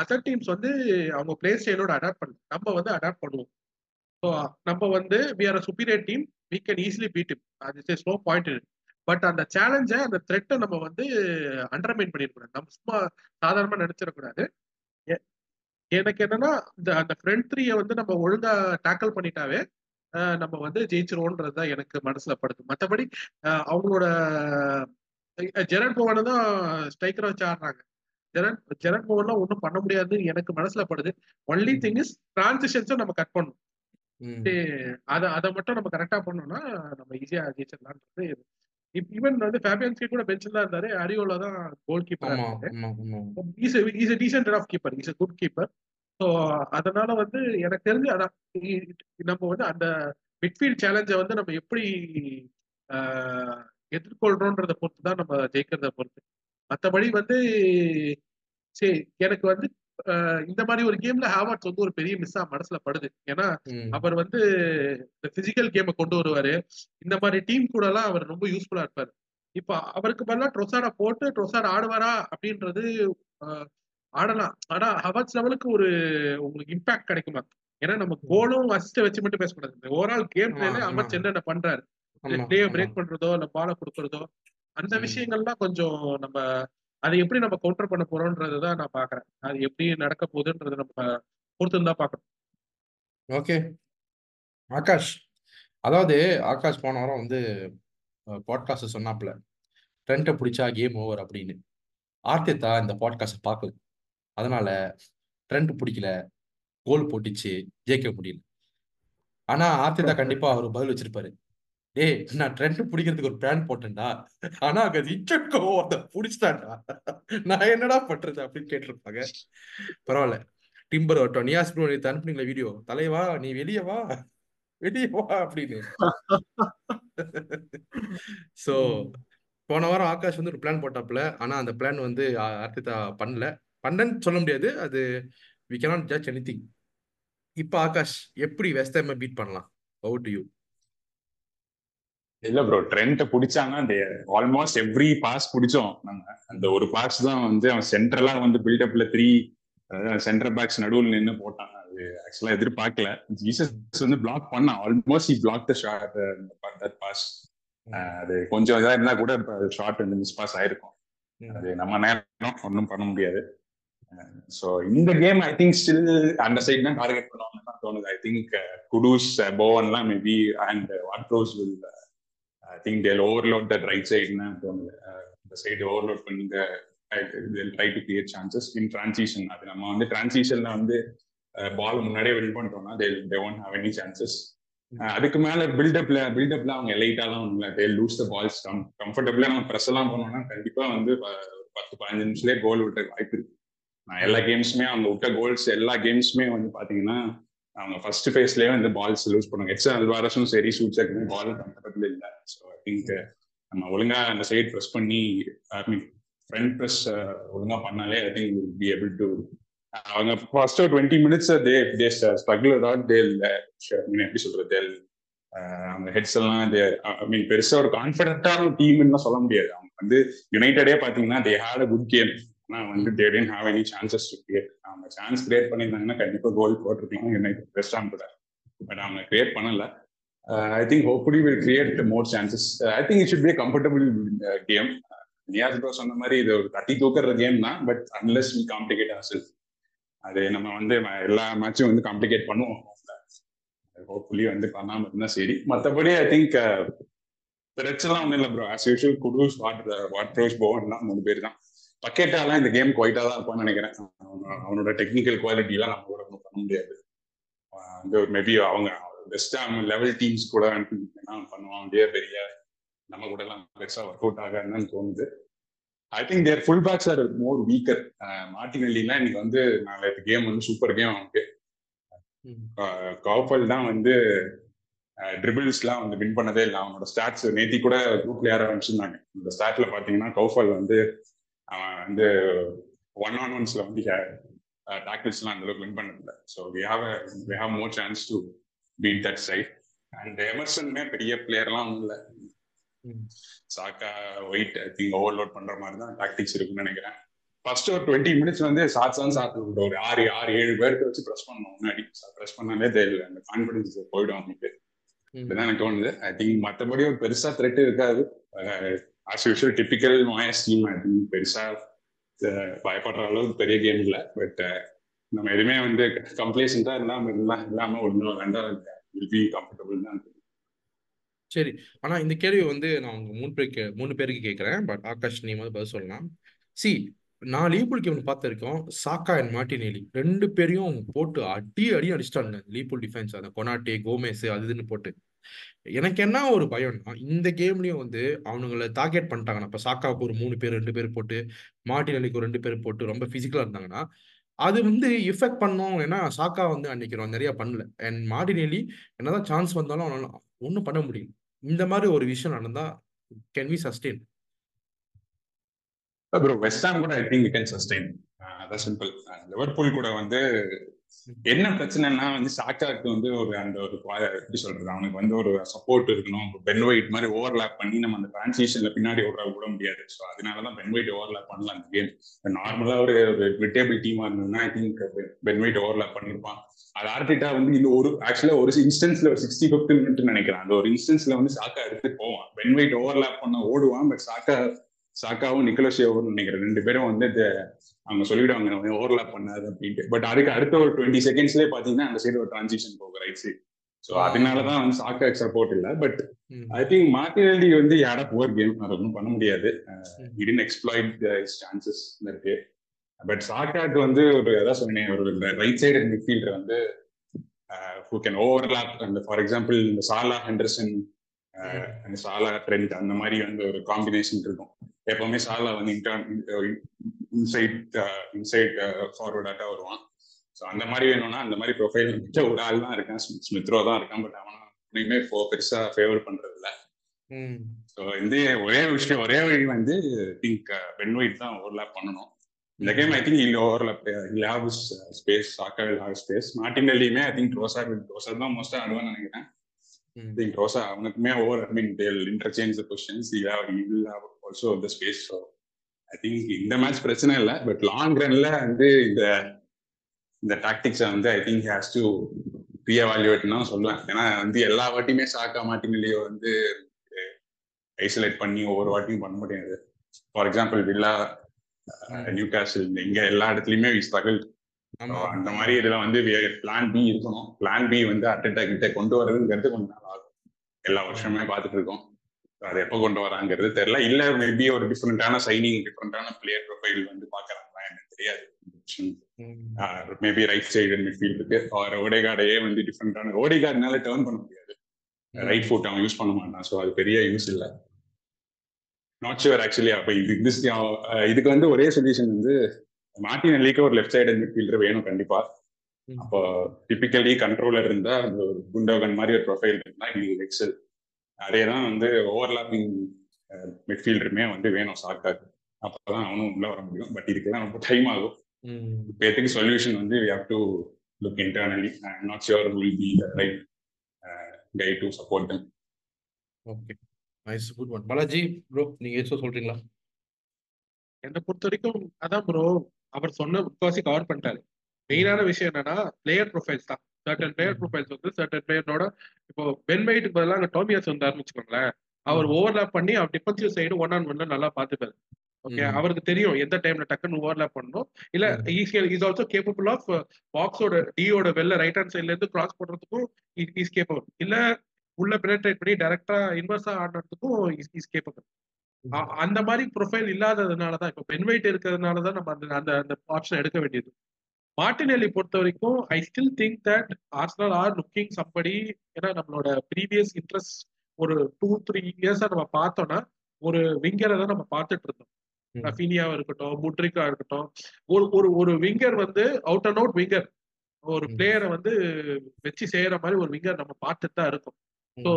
other teams வந்து அவங்க பிளே ஸ்டைலோட அடாப்ட் பண்ண, நம்ம வந்து அடாப்ட் பண்ணுவோம். ஸோ நம்ம வந்து we are a superior team, we can easily beat it, அது is no point in. But அந்த சேலஞ்சை, அந்த த்ரெட்டை நம்ம வந்து அண்டர்மைன் பண்ணிடக்கூடாது. நம்ம சும்மா சாதாரணமா நினைச்சிடக்கூடாது. எனக்கு என்னன்னா இந்த அந்த ஃப்ரண்ட் த்ரீயை வந்து நம்ம ஒழுங்கா டேக்கிள் பண்ணிட்டாவே நம்ம வந்து ஜெயிச்சிருவோன்றது தான் எனக்கு மனசுல படுது. மற்றபடி அவங்களோட ஜெரட் பவன் தான் ஸ்ட்ரைக்கரை வச்சு ஆடுறாங்க. ஜெரட் ஜெரட் பவன்லாம் ஒன்றும் பண்ண முடியாதுன்னு எனக்கு மனசுல படுது. ஒன்லி திங் இஸ் டிரான்சிஷன்ஸும் நம்ம கட் பண்ணணும். அதை அதை மட்டும் நம்ம கரெக்டா பண்ணோம்னா நம்ம ஈஸியா ஜெயிச்சிடலான்றது. ஈவன் வந்து ஃபேபியன்ஸ்கி கூட பென்சில் தான் இருந்தாரு, அரியோல தான் goal keeper of keeper, is a good keeper. So அதனால வந்து எனக்கு தெரிஞ்சு அதான் நம்ம வந்து அந்த மிட்ஃபீல்ட் சேலஞ்சை வந்து நம்ம எப்படி எதிர்கொள்றோன்றதை பொறுத்து தான் நம்ம ஜெயிக்கிறத பொறுத்து. மற்றபடி வந்து சரி, எனக்கு வந்து இந்த மாதிரி ஒரு கேம்ல ஹேவர்ட்ஸ் வந்து ஒரு பெரிய மிஸ்ஸா மனசுல படுது. ஏன்னா அவர் வந்து இந்த பிசிக்கல் கேமை கொண்டு வருவாரு, இந்த மாதிரி டீம் கூட எல்லாம் அவர் ரொம்ப யூஸ்ஃபுல்லா இருப்பாரு. இப்ப அவருக்கு பதிலாக ட்ரொசார்ட போட்டு ட்ரொசார்ட் ஆடுவாரா அப்படின்றது ஆடலாம், ஆனா ஹவர்ஸ் லெவலுக்கு ஒரு உங்களுக்கு இம்பாக்ட் கிடைக்குமா? ஏன்னா நம்ம கோலும் அசிஸ்ட் வச்சு மட்டும் பேசக்கூடாது. இந்த ஓவரால் கேம் பிளேல ஹவர்ஸ் என்னென்ன பண்றாரு, பிளேயை பிரேக் பண்றதோ இல்ல பாலை கொடுக்கறதோ, அந்த விஷயங்கள்லாம் கொஞ்சம் நம்ம அதை எப்படி நம்ம கவுண்டர் பண்ண போறோம்ன்றதுதான் நான் பாக்குறேன். அது எப்படி நடக்க போகுதுன்றது நம்ம பொறுத்துதான் பாக்கணும். ஓகே ஆகாஷ், அதாவது ஆகாஷ் போன வாரம் வந்து பாட்காஸ்ட் சொன்னாப்புல ட்ரெண்டை பிடிச்சா கேம் ஓவர் அப்படின்னு. ஆர்டெட்டா இந்த பாட்காஸ்ட் பார்க்குது, அதனால ட்ரெண்ட் பிடிக்கல, கோல் போட்டுச்சு, ஜெயிக்க முடியல. ஆனா ஆர்டெட்டா கண்டிப்பா அவர் பதில் வச்சிருப்பாரு, ஏய் நான் ட்ரெண்ட் பிடிக்கிறதுக்கு ஒரு பிளான் போட்டேன்டா, ஆனா அங்கே பிடிச்சிட்டான்டா, நான் என்னடா பண்றது அப்படின்னு கேட்டிருப்பாங்க. பரவாயில்ல டிம்பர் வரட்டும், நியாஸ் ப்ரோ நீ அனுப்புனீங்களா வீடியோ, தலைவா நீ வெளியவா வெளியவா அப்படின்னு. சோ போன வாரம் ஆகாஷ் வந்து ஒரு பிளான் போட்டாப்புல, ஆனா அந்த பிளான் வந்து ஆர்டெட்டா பண்ணல. பண்ணன்னு சொல்ல முடியாது, அது வி கேனாட் ஜட்ஜ் எனிதிங். இப்ப ஆகாஷ் எப்படி வெஸ்ட் ஹாமை பீட் பண்ணலாம், ஹவ் டு யூ? இல்ல ப்ரோ, ட்ரெண்ட்டை பிடிச்சாங்கன்னா அந்த ஆல்மோஸ்ட் எவ்ரி பாஸ் பிடிச்சோம் நாங்க. அந்த ஒரு பாஸ் தான் வந்து அவன் சென்ட்ரலா வந்து பில்டப்ல த்ரீ சென்டர் பேக்ஸ் நடுவில் நின்று போட்டாங்க. அது ஆக்சுவலா எதிர்பார்க்கல. ஜீசஸ் வந்து பிளாக் பண்ணா, almost he block the shot that pass. அது கொஞ்சம் இதா இருந்தா கூட ஷாட் வந்து மிஸ் பாஸ் ஆயிருக்கும். அது நம்ம நேரம் ஒன்றும் பண்ண முடியாது. So in the game I think still அந்த சைட் தான் டார்கெட் பண்ணுவாங்கன்னு தான் தோணுது. I think Cudoos, Bowen எல்லாம் maybe and Ward-Prowse will I think they'll overload that right side ன்னு தோணுது. அந்த சைடு overload பண்ணுங்க, they'll try to create chances in transition. அது நம்ம வந்து transitionல வந்து பால் முன்னாடியே வின் பண்ணிட்டோம்னா they they won't have any chances. அதுக்கு மேல பில்ட் அப்ல பில்ட் அப்ல அவங்க எலைட்டாலாம் ஒண்ணுல they lose the balls comfortably. நம்ம press எல்லாம் பண்ணோம்னா கண்டிப்பா வந்து பத்து பதினஞ்சு நிமிஷத்துலயே கோல் விடுற வாய்ப்பு இருக்கு. எல்லா கேம்ஸுமே அவங்க விட்ட கோல்ஸ் எல்லா கேம்ஸுமே வந்து பாத்தீங்கன்னா அவங்க ஃபர்ஸ்ட் ஃபேஸ்லயே வந்து பால்ஸ் லூஸ் பண்ணுவாங்க. எக்ஸ் அல்வாரஸும் சரி, சூட்ஸாக்குமே பால் கம்ஃபர்டபிள் இல்லை. ஸோ ஐ திங்க் நம்ம ஒழுங்கா அந்த சைட் ப்ரெஸ் பண்ணி ஐ மீன் ஃப்ரண்ட் ப்ரெஸ் ஒழுங்கா பண்ணாலே I think will be able to. அவங்க first twenty minutes they they struggle at தே எப்படி சொல்றது அவங்க ஹெட்ஸ் எல்லாம் ஐ மீன் பெருசா ஒரு கான்ஃபிடென்ட்டான டீம்லாம் சொல்ல முடியாது. அவங்க வந்து யுனைடெடே பாத்தீங்கன்னா they had a good game. ஆனால் வந்து they didn't have any chances to create. அவங்க சான்ஸ் கிரியேட் பண்ணியிருந்தாங்கன்னா கண்டிப்பாக கோல் போட்டிருக்காங்க யுனைடெட் பெஸ்ட் ஆன் கூட. பட் அவங்க கிரியேட் பண்ணல. I think hopefully will create more chances. I think it should be comfortable game. Niyas bro சொன்ன மாதிரி இது ஒரு தட்டி தூக்குற கேம் தான். But unless we complicate ourself, அது நம்ம வந்து எல்லா மேட்சும் வந்து காம்ப்ளிகேட் பண்ணுவோம். ஹோப்ஃபுல்லி வந்து பண்ணாமல் இருந்தால் சரி. மற்றபடி ஐ திங்க் பிரச்சனைலாம் ஒன்றும் இல்லை bro. As usual Kudus, what-browse, போவன்லாம் மூணு பேர் தான். பக்கெட்டாலாம் இந்த கேம் குவைட்டா தான் இருப்பான்னு நினைக்கிறேன். அவனோட டெக்னிக்கல் குவாலிட்டி எல்லாம் நம்ம கூட ஒன்றும் பண்ண முடியாது. வந்து ஒரு மேபி அவங்க பெஸ்ட் லெவல் டீம்ஸ் கூட பண்ணுவாங்க. அப்படியே பெரிய நம்ம கூட எல்லாம் பெருசா ஒர்க் அவுட் ஆகாதுன்னு தோணுது. I think their full backs are more weaker. மார்டினெல்லாம் இன்னைக்கு வந்து நாலு கேம் வந்து சூப்பர் கேம். அவனுக்கு கவுஃபால் தான் வந்து ட்ரிபிள்ஸ்லாம் வந்து வின் பண்ணதே இல்லை. அவனோட ஸ்டாட்ஸ் நேத்தி கூட குரூப்ல யாரும் அனுப்பிச்சிருந்தாங்க. இந்த ஸ்டாட்ல பாத்தீங்கன்னா கவுஃபால் வந்து அவன் வந்து ஒன் ஆன் ஒன்ஸ்ல வந்து டாக்கிள்ஸ்லாம் அந்த அளவுக்கு வின் பண்ணதில்லை. So we have we have more chance to beat that side. And எமர்சனுமே பெரிய பிளேயர்லாம் இல்லை. சாக்கா ஒயிட் ஐ திங்க் ஓவர்லோட் பண்ற மாதிரி தான் டாக்டிக்ஸ் இருக்குன்னு நினைக்கிறேன். ஃபர்ஸ்ட் ஒரு டுவெண்ட்டி மினிட்ஸ் வந்து சாத்தான் சாப்பிட்டு ஒரு ஆறு ஆறு ஏழு பேருக்கு வச்சு ப்ரெஸ் பண்ணணும். முன்னாடி ப்ரெஸ் பண்ணாலே தெரியல, அந்த கான்ஃபிடன்ஸ் போயிடும் அவங்களுக்கு. இதுதான் எனக்கு தோணுது. ஐ திங்க் மற்றபடி ஒரு பெருசா த்ரெட் இருக்காது. As usual typical Moyes team. I think பெருசா பயப்படுற அளவுக்கு பெரிய கேம் இல்லை. பட் நம்ம எதுவுமே வந்து கம்ப்ளீஷன்டா இல்லாம இல்லாம இல்லாம ஒன்றும் வேண்டாம். வில் பி கம்ஃபர்டபுள் தான். சரி, ஆனா இந்த கேள்வி வந்து நான் உங்க மூணு பேருக்கு மூணு பேருக்கு கேட்கறேன். பட் ஆகாஷ் நீ மாதிரி பதில் சொல்லலாம். சி, நான் லீவர்பூல் கேம் பார்த்துருக்கோம். சாக்கா அண்ட் மார்டினெல்லி ரெண்டு பேரையும் போட்டு அடி அடி அடிச்சிட்டாங்க லீவர்பூல் டிஃபென்ஸ். அந்த கொனாட்டே, கோமேஸ் அது இதுன்னு போட்டு. எனக்கு என்ன ஒரு பயம்னா, இந்த கேம்லயும் வந்து அவனுங்களை டார்கெட் பண்ணிட்டாங்கன்னா, இப்ப சாக்காவுக்கு ஒரு மூணு பேர் ரெண்டு பேர் போட்டு, மார்டினெல்லிக்கு ஒரு ரெண்டு பேர் போட்டு ரொம்ப பிசிக்கலா இருந்தாங்கன்னா அது வந்து எஃபெக்ட் பண்ணும். ஏன்னா சாக்கா வந்து அன்னைக்கு நிறைய பண்ணல, அண்ட் மார்டினெல்லி என்னதான் சான்ஸ் வந்தாலும் அவனால ஒன்றும் பண்ண முடியும். இந்த மாதிரி ஒரு விஷயம் நடந்தா can we sustain? Bro, West Ham கூட I think we can sustain. அதான் சிம்பிள். லிவர்பூல் கூட வந்து என்ன பிரச்சனைனா வந்து சாக்காவுக்கு வந்து ஒரு அந்த ஒரு எப்படி சொல்றது, அவனுக்கு வந்து ஒரு சப்போர்ட் இருக்கணும். பென் ஒயிட் மாதிரி ஓவர்லாப் பண்ணி நம்ம அந்த டிரான்சிஷன்ல பின்னாடி ஓடுற விட முடியாது. ஸோ அதனாலதான் பென் ஒயிட் ஓவர்லாப் பண்ணலாம் அந்த கேம். நார்மலா ஒரு டேபிள் டீமா இருந்ததுன்னா I think Ben White overlap பண்ணிருப்பான். அது ஆர்டிட்டா வந்து இந்த ஒரு ஆக்சுவலா ஒரு இன்ஸ்டன்ஸ்ல ஒரு சிக்ஸ்டி ஃபிஃப்டி மினிட் நினைக்கிறேன். அந்த ஒரு இன்ஸ்டன்ஸ்ல வந்து சாக்கா எடுத்து போவான். பென் ஒயிட் ஓவர்லாப் பண்ண ஓடுவான். பட் சாக்கா சாக்காவும் நிக்கலோசியாவும் நினைக்கிறேன் ரெண்டு பேரும் வந்து அவங்க சொல்லிவிடுவாங்க ஓவர்லாப் பண்ணாது அப்படின்ட்டு. பட் அதுக்கு அடுத்த ஒரு டுவெண்ட்டி செகண்ட்ஸ்லேயே பார்த்தீங்கன்னா அந்த சைடு ஒரு டிரான்சிஷன் போகும் ரைட் சைடு. ஸோ அதனாலதான் வந்து சாக்கா சப்போர்ட் இல்லை. பட் ஐ திங்க் மார்டினெல்லி வந்து யாரா புவர் கேம், அது ஒன்றும் பண்ண முடியாது. He didn't exploit his chances இருக்கு. பட் சாக்காக்கு வந்து ஒரு அதான் சொன்னேன், ஒரு ரைட் சைடு மிட்ஃபீல்டர் வந்து ஹூ கேன் ஓவர்லாப். அந்த ஃபார் எக்ஸாம்பிள் இந்த சாலா ஹெண்டர்சன், சாலா ட்ரெண்ட், அந்த மாதிரி வந்து ஒரு காம்பினேஷன் இருக்கும். எப்பவுமே சாலா வந்து இன்சைட் இன்சைட் ஃபார்வர்டாட்டா வருவான். ஸோ அந்த மாதிரி வேணும்னா அந்த மாதிரி ப்ரொஃபைல் வந்துட்டு ஒரு ஆள் தான் இருக்கான், ஸ்மித்ரோ தான் இருக்கான். பட் அவனை எப்பயுமே பெருசா ஃபேவர் பண்றது இல்லை. ஸோ இந்த ஒரே விஷயம் ஒரே வழி வந்து ஐ திங்க் பென் ஒயிட் தான் ஓவர்லாப் பண்ணணும் இந்த கேம். ஐ திங்க் இல்லை ஓவர்லாப் இல்லை have space. Saka will have space. மார்டினெல்லியுமே I think Trossard will Trossard தான் மோஸ்டா ஆடுவான்னு நினைக்கிறேன். Trossard அவனுக்குமே over I mean they'll interchange the positions. He will have also the space. So I think இந்த match பிரச்சனை இல்லை. But long ரன்ல வந்து இந்த இந்த டாக்டிக்ஸை வந்து ஐ திங்க் ஹேஸ் டு ரீஎவாலுவேட்னா சொல்லுவேன். ஏன்னா வந்து எல்லா வாட்டியுமே சாக்கா மார்டினெல்லியோ வந்து ஐசோலேட் பண்ணி ஒவ்வொரு வாட்டியும் பண்ண முடியாது. ஃபார் எக்ஸாம்பிள் வில்லா, நியூ காசில், இங்க எல்லா இடத்துலயுமே வி ஸ்ட்ரகிள். அந்த மாதிரி இதுல வந்து பிளான் பி இருக்கணும். பிளான் பி வந்து அர்டெட்டா கிட்ட கொண்டு வரதுங்கிறது கொஞ்ச நாள் ஆகும். எல்லா வருஷமே பார்த்துட்டு இருக்கோம். அது எப்போ கொண்டு வராங்கிறது தெரியல. இல்ல மேபி ஒரு டிஃப்ரெண்டான சைனிங், டிஃப்ரெண்டான பிளேயர் ப்ரொஃபைல் வந்து பாக்குறாங்களா எனக்கு தெரியாது. மேபி ரைட் சைடு மிட்ஃபீல்டுக்கு அவர் ஓடேகார்டையே வந்து டிஃப்ரெண்டான, ஓடேகார்ட்னால டர்ன் பண்ண முடியாது, ரைட் ஃபுட் அவன் யூஸ் பண்ண மாட்டான். ஸோ அது பெரிய யூஸ் இல்லை. Not sure actually. அப்போ இது இதுக்கு வந்து ஒரே சொல்யூஷன் வந்து மார்டினெல்லிக்கு ஒரு லெஃப்ட் சைடு மிட்ஃபீல்டர் வேணும் கண்டிப்பா. அப்போ டிபிக்கலி கண்ட்ரோலர் இருந்தா, குண்டோகன் மாதிரி ஒரு ப்ரொஃபைல் இருந்தா இது எக்ஸல். அதேதான் வந்து ஓவர்லாப்பிங் மிட்ஃபீல்டருமே வந்து வேணும் சாக்காக்கு. அப்பதான் அவனும் உள்ள வர முடியும். பட் இதுக்குதான் ரொம்ப டைம் ஆகும். இப்போத்துக்கு சொல்யூஷன் வந்து we have to look internally. I'm not sure who will be the right guy to support them. Okay. Nice, good one. Balaji bro, நீங்க ஏதோ சொல்றீங்களா? என்னை பொறுத்த வரைக்கும் அதான் ப்ரோ, அவர் சொன்ன முக்காசி கவர் பண்ணிட்டாரு. மெயினான விஷயம் என்னன்னா பிளேயர் ப்ரொஃபைல்ஸ் தான். சர்டன் பிளேயர் ப்ரொஃபைல்ஸ் வந்து சர்டன் பிளேயரோட, இப்போ பென் வைட்டுக்கு பதிலாக அங்கே டோமியாஸ் வந்தாருன்னு வச்சுக்கோங்களேன். அவர் ஓவர்லாப் பண்ணி அவர் டிஃபென்சிவ் சைடு ஒன் ஆன் ஒன்ல நல்லா பார்த்துப்பாரு. ஓகே, அவருக்கு தெரியும் எந்த டைம்ல டக்குன்னு ஓவர்லாப் பண்ணணும். இல்ல ஈஸியா இஸ் ஆல்சோ கேப்பபிள் ஆஃப் பாக்ஸோட டியோட வெளில ரைட் ஹேண்ட் சைட்ல இருந்து கிராஸ் பண்றதுக்கும் இஸ் கேப்பபிள். இல்ல உள்ள பெனட்ரேட் பண்ணி டைரக்டா இன்வெர்ஸா ஆடுறதுக்கும் இஸ் கேப்பபிள். அந்த மாதிரி ப்ரொஃபைல் இல்லாததுனாலதான், இப்ப பென் வைட் இருக்கிறதுனாலதான் நம்ம அந்த அந்த ஆப்ஷன் எடுக்க வேண்டியது. மார்டினெல்லி பொறுத்த வரைக்கும் I still think that Arsenal are looking somebody. ஏன்னா நம்மளோட ப்ரீவியஸ் இன்ட்ரெஸ்ட் ஒரு டூ த்ரீ இயர்ஸா நம்ம பார்த்தோம்னா ஒரு விங்கரை தான் நம்ம பார்த்துட்டு இருந்தோம். ரஃபீனியாவா இருக்கட்டும், முட்ரிக்கா இருக்கட்டும், ஒரு ஒரு ஒரு விங்கர் வந்து அவுட் அண்ட் அவுட் விங்கர், ஒரு பிளேயரை வந்து வச்சு செய்யற மாதிரி ஒரு விங்கர் நம்ம பார்த்துட்டு தான் இருக்கும். ஸோ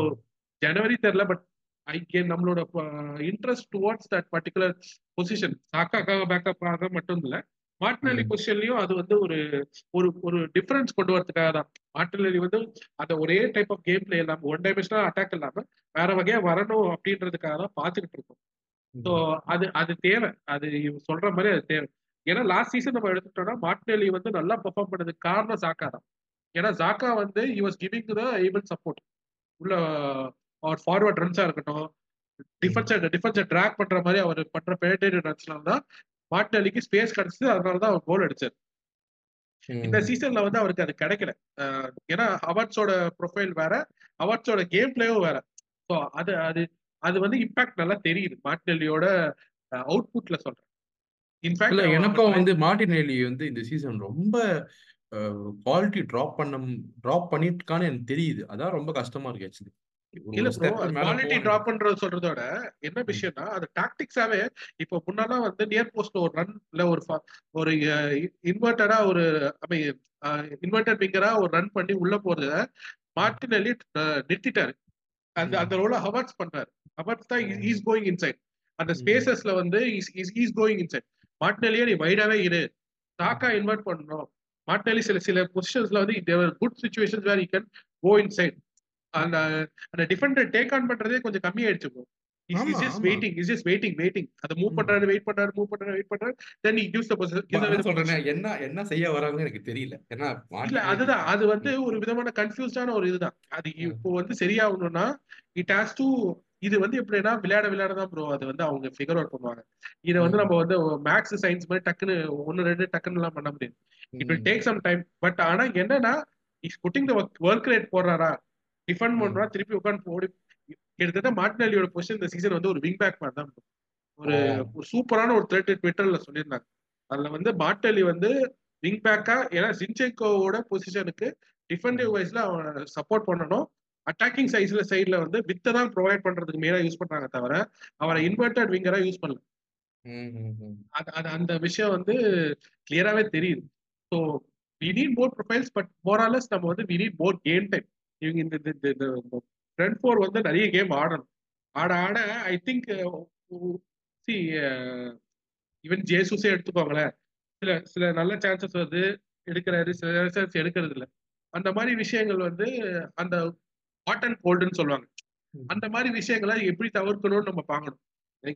ஜனவரி தெரியல, பட் ஐ கேன் நம்மளோட interest towards that particular position. சாக்காக்காக பேக்கப் ஆக மட்டும் இல்லை, மார்டினெல்லி பொசிஷன்லயும் அது வந்து ஒரு ஒரு டிஃபரன்ஸ் கொண்டு வரதுக்காக தான். மார்டினெல்லி வந்து அந்த ஒரே டைப் ஆஃப் கேம் பிளே இல்லாமல், ஒன் டைமென்ஷனல் அட்டாக் இல்லாம வேற வகையா வரணும் அப்படின்றதுக்காக தான் பார்த்துக்கிட்டு இருக்கோம். ஸோ அது அது தேவை. அது சொல்ற மாதிரி அது தேவை. ஏன்னா லாஸ்ட் சீசன் நம்ம எடுத்துட்டோம்னா மார்டினெல்லி வந்து நல்லா பெர்ஃபார்ம் பண்ணதுக்கு காரணம் சாக்கா தான். ஏன்னா சாக்கா வந்து he was giving the able support. உள்ள அவர் ஃபார்வர்ட் ரன்ஸா இருக்கட்டும், டிஃபென்ஸ் டிஃபென்ஸை ட்ராக் பண்ற மாதிரி அவர் பண்ற பெனிட்ரேட்டிவ் ரன்ஸ்லாம் தான் மார்டினெல்லிக்கு ஸ்பேஸ் கிடைச்சது. அதனாலதான் அவர் கோல் அடிச்சார். இந்த சீசன்ல வந்து அவருக்கு அது கிடைக்கல. ஏன்னா ஹவர்ட்ஸோட ப்ரொஃபைல் வேற, ஹவர்ட்ஸோட கேம் பிளேவும் வேற. ஸோ அது அது அது வந்து இம்பாக்ட் நல்லா தெரியுது மார்டினெல்லியோட அவுட்புட்ல சொல்றேன். இன்ஃபேக்ட் எனக்கும் வந்து மார்டினெல்லி வந்து இந்த சீசன் ரொம்ப குவாலிட்டி டிராப் பண்ண டிராப் பண்ணிட்டு இருக்கான்னு எனக்கு தெரியுது. அதான் ரொம்ப கஷ்டமா இருக்கு ஆக்சுவலி. இல்ல ப்ரோ, குவாலிட்டி டிராப் பண்றது சொல்றதோட என்ன விஷயம்னா அது டாக்டிக்ஸாவே இப்ப முன்னாலாம் வந்து நியர் போஸ்ட்ல ஒரு ரன் இல்ல ஒரு ஒரு இன்வெர்டடா ஒரு இன்வெர்டட் பிங்கரா ஒரு ரன் பண்ணி உள்ள போறத மார்டினெல்லி நிறுத்திட்டாரு. அந்த அந்த ரோல ஹவர்ட்ஸ் பண்றாரு. ஹவர்ட்ஸ் தான் இஸ் கோயிங் இன்சைட். அந்த ஸ்பேசஸ்ல வந்து இஸ் கோயிங் இன்சைட். மார்டினெல்லியே நீ வைடாவே இரு, சாக்கா இன்வெர்ட் பண்ணணும். மார்டினெல்லி சில சில பொசிஷன்ஸ்ல வந்து good situations where you can go inside. அந்த அந்த டிஃபெண்டர் டேக் ஆன் பண்றதே கொஞ்சம் கம்மியாயிடுச்சு bro. Is just waiting, is just waiting waiting அத மூவ் பண்றாரு, வெயிட் பண்றாரு, மூவ் பண்றாரு, வெயிட் பண்றாரு. Then he gives the position. சொல்றேன்னா என்ன என்ன செய்ய வராங்கன்னு எனக்கு தெரியல. ஏன்னா அதுதான் அது வந்து ஒரு விதமான கன்ஃபியூஸ்டான ஒரு இதுதான். அது இப்போ வந்து சரியாகணும்னா இட் ஹஸ் டு, இது வந்து எப்படின்னா விளையாட விளையாடதான் ப்ரோ அது வந்து அவங்க ஃபிகர் அவுட் பண்ணுவாங்க. இதை வந்து நம்ம வந்து மேக்ஸ் சயின்ஸ் மாதிரி டக்குன்னு ஒன்னு ரெண்டு டக்குன்னு எல்லாம் பண்ண முடியாது. It will take some time. But ஆனா என்னன்னா is putting the work rate போடுறாரா, டிஃபெண்ட் பண்றா, திருப்பி உட்காந்து ஓடி. கிட்டத்தட்ட மார்டினெல்லியோட பொசிஷன் இந்த சீசன் வந்து ஒரு விங் பேக் மாதிரி தான். ஒரு சூப்பரான ஒரு த்ரெட் ட்விட்டர்ல சொல்லியிருந்தாங்க. அதுல வந்து மார்டினெல்லி வந்து விங் பேக்கா, ஏன்னா ஜின்சென்கோவோட பொசிஷனுக்கு டிஃபென்டிவ் வைஸ்ல அவனை சப்போர்ட் பண்ணணும். அட்டாக்கிங் சைஸ்ல சைட்ல வந்து வித்தை தான் ப்ரொவைட் பண்றதுக்கு மேல யூஸ் பண்றாங்க தவிர அவரை இன்வெர்டட் விங்கரா யூஸ் பண்ணல. அது அந்த விஷயம் வந்து கிளியராவே தெரியுது. So we need more profiles, but more or less நம்ம வந்து we need more game time. இவங்க இந்த ஃப்ரண்ட் ஃபோர் வந்து நிறைய கேம் ஆடணும். ஆட ஆட ஐ திங்க் ஈவன் ஜேசூஸே எடுத்துக்கோங்களேன், சில சில நல்ல சான்சஸ் வந்து எடுக்கிறாரு, சில சான்ஸ் எடுக்கிறது இல்லை. அந்த மாதிரி விஷயங்கள் வந்து அந்த ஹாட் அண்ட் கோல்டுன்னு சொல்லுவாங்க. அந்த மாதிரி விஷயங்களை எப்படி தவிர்க்கணும்னு நம்ம பார்க்கணும்.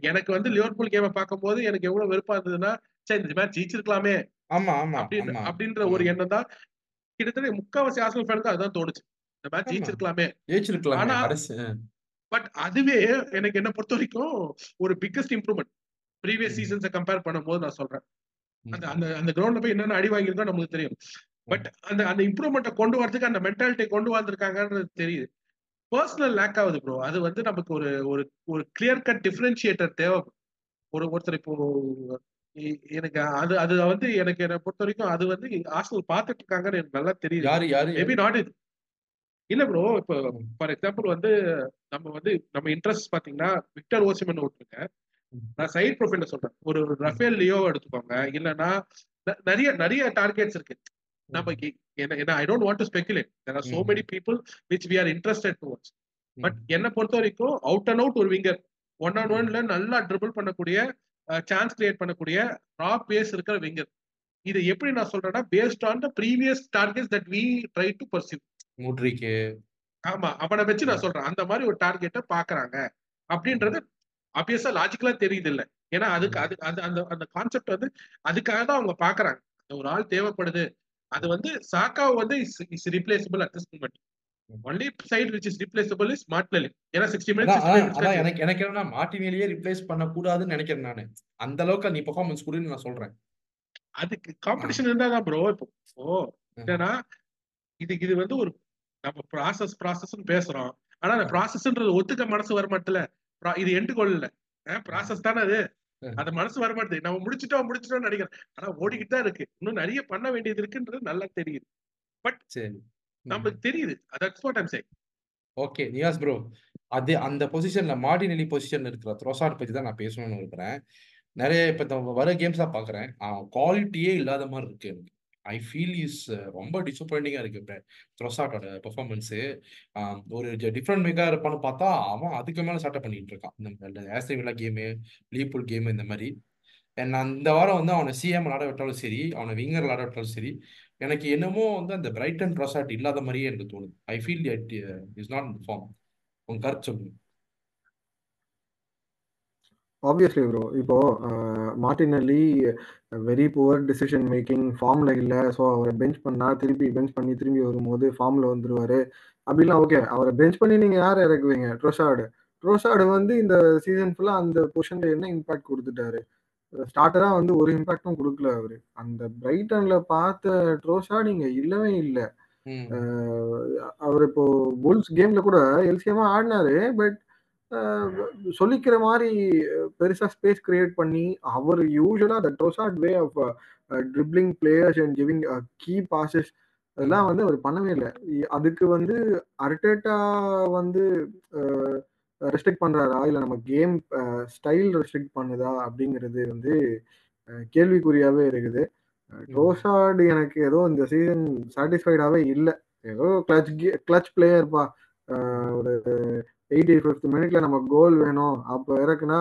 எனக்கு வந்து லிவர்பூல் கேமை பார்க்கும்போது எனக்கு எவ்வளவு வெறுப்பா இருந்ததுன்னா சரி இந்த மேட்ச் ஜெயிச்சிருக்கலாமே அப்படின்ற ஒரு எண்ணம் தான் கிட்டத்தட்ட முக்காவாசி ஆர்சனல் ஃபேனுக்கு அதுதான் தோணுச்சு, இந்த மேட்ச் ஜெயிச்சிருக்கலாமே ஜெயிச்சிருக்கலாம். பட் அதுவே எனக்கு என்ன பொறுத்த வரைக்கும் ஒரு பிக்கஸ்ட் இம்ப்ரூவ்மெண்ட் ப்ரீவியஸ் சீசன்ஸை கம்பேர் பண்ணும் போது நான் சொல்றேன். அந்த அந்த அந்த கிரவுண்ட்ல போய் என்னென்ன அடி வாங்கியிருந்தோம் நமக்கு தெரியும். பட் அந்த அந்த இம்ப்ரூவ்மெண்ட்டை கொண்டு வரதுக்கு அந்த மென்டாலிட்டியை கொண்டு வந்திருக்காங்கன்றது தெரியுது. பர்சனல் லேக் ஆகுது ப்ரோ, அது வந்து நமக்கு ஒரு ஒரு கிளியர் கட் டிஃபரன்ஷியேட்டர் தேவை. ஒரு ஒருத்தர் இப்போ எனக்கு அது அது வந்து எனக்கு என்னை பொறுத்த வரைக்கும் அது வந்து ஆர்சனல் பார்த்துட்டு இருக்காங்கன்னு எனக்கு நல்லா தெரியுது. மேபி நாட் இது இல்ல ப்ரோ, இப்போ ஃபார் எக்ஸாம்பிள் வந்து நம்ம வந்து நம்ம இன்ட்ரெஸ்ட் பாத்தீங்கன்னா விக்டர் ஓசிமன் ஓட்டுருங்க, நான் சைட் ப்ரொஃபைல சொல்றேன், ஒரு ரஃபேல் லியோவை எடுத்துக்கோங்க, இல்லைன்னா நிறைய நிறைய டார்கெட்ஸ் இருக்கு. நம்ம I don't want to speculate, there are so many people which we are interested towards. But என்ன பொறுத்த வரைக்கும் அவுட் அண்ட் அவுட் ஒரு விங்கர், ஒன் ஆன் ஒன்ல நல்லா ட்ரிபிள் பண்ணக்கூடிய சான்ஸ் கிரியேட் பண்ணக்கூடிய ரா பேஸ் இருக்கிற விங்கர். இது எப்படி நான் சொல்றேன்னா based on the previous targets that we try to pursue. Mudryk ஆமா அவனை வச்சு நான் சொல்றேன் அந்த மாதிரி ஒரு டார்கெட்டை பாக்குறாங்க அப்படின்றது ஆப்வியஸா லாஜிக்கலா தெரியுது இல்ல, ஏன்னா அதுக்கு அது அந்த அந்த கான்செப்ட் வந்து அதுக்காக தான் அவங்க பாக்குறாங்க. ஒரு ஆள் தேவைப்படுது, அது வந்து சாக்கா வந்து is replaceable at this moment. Only side which is replaceable is Martinelli. ஏனா sixty minutes எனக்கு எனக்கு என்னன்னா மார்டினெல்லியே ரிப்ளேஸ் பண்ண கூடாதுன்னு நினைக்கிறேன் நான். அந்த அளவுக்கு நீ பெர்ஃபார்மன்ஸ் குடுன்னு நான் சொல்றேன். அதுக்கு காம்படிஷன் இருந்தா தான் ப்ரோ. இப்போ என்னன்னா இது இது வந்து ஒரு நம்ம ப்ராசஸ் ப்ராசஸ்னு பேசுறோம், ஆனா அந்த ப்ராசஸ்ன்றது ஒத்துக்க மனசு வர மாட்டல. இது எண்டு கோல் இல்ல, ப்ராசஸ் தானே அது, அந்த மனசு வர மாட்டேது. நம்ம முடிச்சுட்டோம் முடிச்சுட்டோம்னு நினைக்கிறேன், ஆனா ஓடிக்கிட்டு தான் இருக்கு, இன்னும் நிறைய பண்ண வேண்டியது இருக்குன்றது நல்லா தெரியுது. பட் நம்மளுக்கு தெரியுது that's what I'm saying. Okay Niyas bro, அது அந்த பொசிஷன்ல மார்டினெல்லி பொசிஷன் இருக்கிற ட்ரோசார்ட் பத்தி தான் நான் பேசணும்னு இருக்கிறேன். நிறைய இப்ப வர கேம்ஸா பாக்குறேன், குவாலிட்டியே இல்லாத மாதிரி இருக்கு எனக்கு. ஐ ஃபீல் இஸ் ரொம்ப டிசப்பாயிண்டிங்காக இருக்குது இப்போ ட்ரோசார்டோட பெர்ஃபார்மன்ஸு. ஒரு டிஃப்ரெண்ட் மேக்காக இருப்பான்னு பார்த்தா அவன் அதுக்கு மேலே சட்டை பண்ணிகிட்டு இருக்கான். இந்த Aston Villa game, Liverpool game, இந்த மாதிரி. நான் இந்த வாரம் வந்து அவனை சிஎம் விளாட விட்டாலும் சரி, அவனை விங்கர் விளாட விட்டாலும் சரி, எனக்கு என்னமோ வந்து அந்த பிரைட்டன் ட்ரோசார்ட் இல்லாத மாதிரியே எனக்கு தோணுது. I feel it is not form. உன் கருத்து சொல்லுங்க. ஆப்வியஸ்லி ப்ரோ, இப்போ Martinelli very poor decision making, ஃபார்மில் இல்லை. ஸோ அவரை பெஞ்ச் பண்ணால் திருப்பி பெஞ்ச் பண்ணி திரும்பி வரும்போது ஃபார்மில் வந்துடுவார் அப்படிலாம். ஓகே, அவரை பெஞ்ச் பண்ணி நீங்கள் யார் இறக்குவீங்க? ட்ரோசார்டு ட்ரோசார்டு வந்து இந்த சீசன் ஃபுல்லாக அந்த பொசிஷனில் என்ன இம்பாக்ட் கொடுத்துட்டாரு? ஸ்டார்டராக வந்து ஒரு இம்பாக்டும் கொடுக்கல அவர். அந்த பிரைட்டனில் பார்த்த ட்ரோசார்டு இங்கே இல்லவே இல்லை. அவர் இப்போ புல்ஸ் கேமில் கூட எல்சிஎமாக ஆடினார், பட் சொல்லிக்கிற மாதிரி பெருசா ஸ்பேஸ் கிரியேட் பண்ணி அவர் யூஸ்வலா the Trossard way of dribbling players and giving key passes அதெல்லாம் வந்து அவர் பண்ணவே இல்லை. அதுக்கு வந்து அர்டேட்டா வந்து ரெஸ்ட்ரிக்ட் பண்றாரா இல்லை நம்ம கேம் ஸ்டைல் ரெஸ்ட்ரிக்ட் பண்ணுதா அப்படிங்கிறது வந்து கேள்விக்குறியாவே இருக்குது. ட்ரோசார்ட் எனக்கு ஏதோ இந்த சீசன் சாட்டிஸ்ஃபைடாவே இல்லை. ஏதோ கிளச் கிளச் பிளேயர்ப்பா, ஒரு எயிட்டி ஃபிஃப்த் மினிட்ல நம்ம கோல் வேணும் அப்போ இறக்குன்னா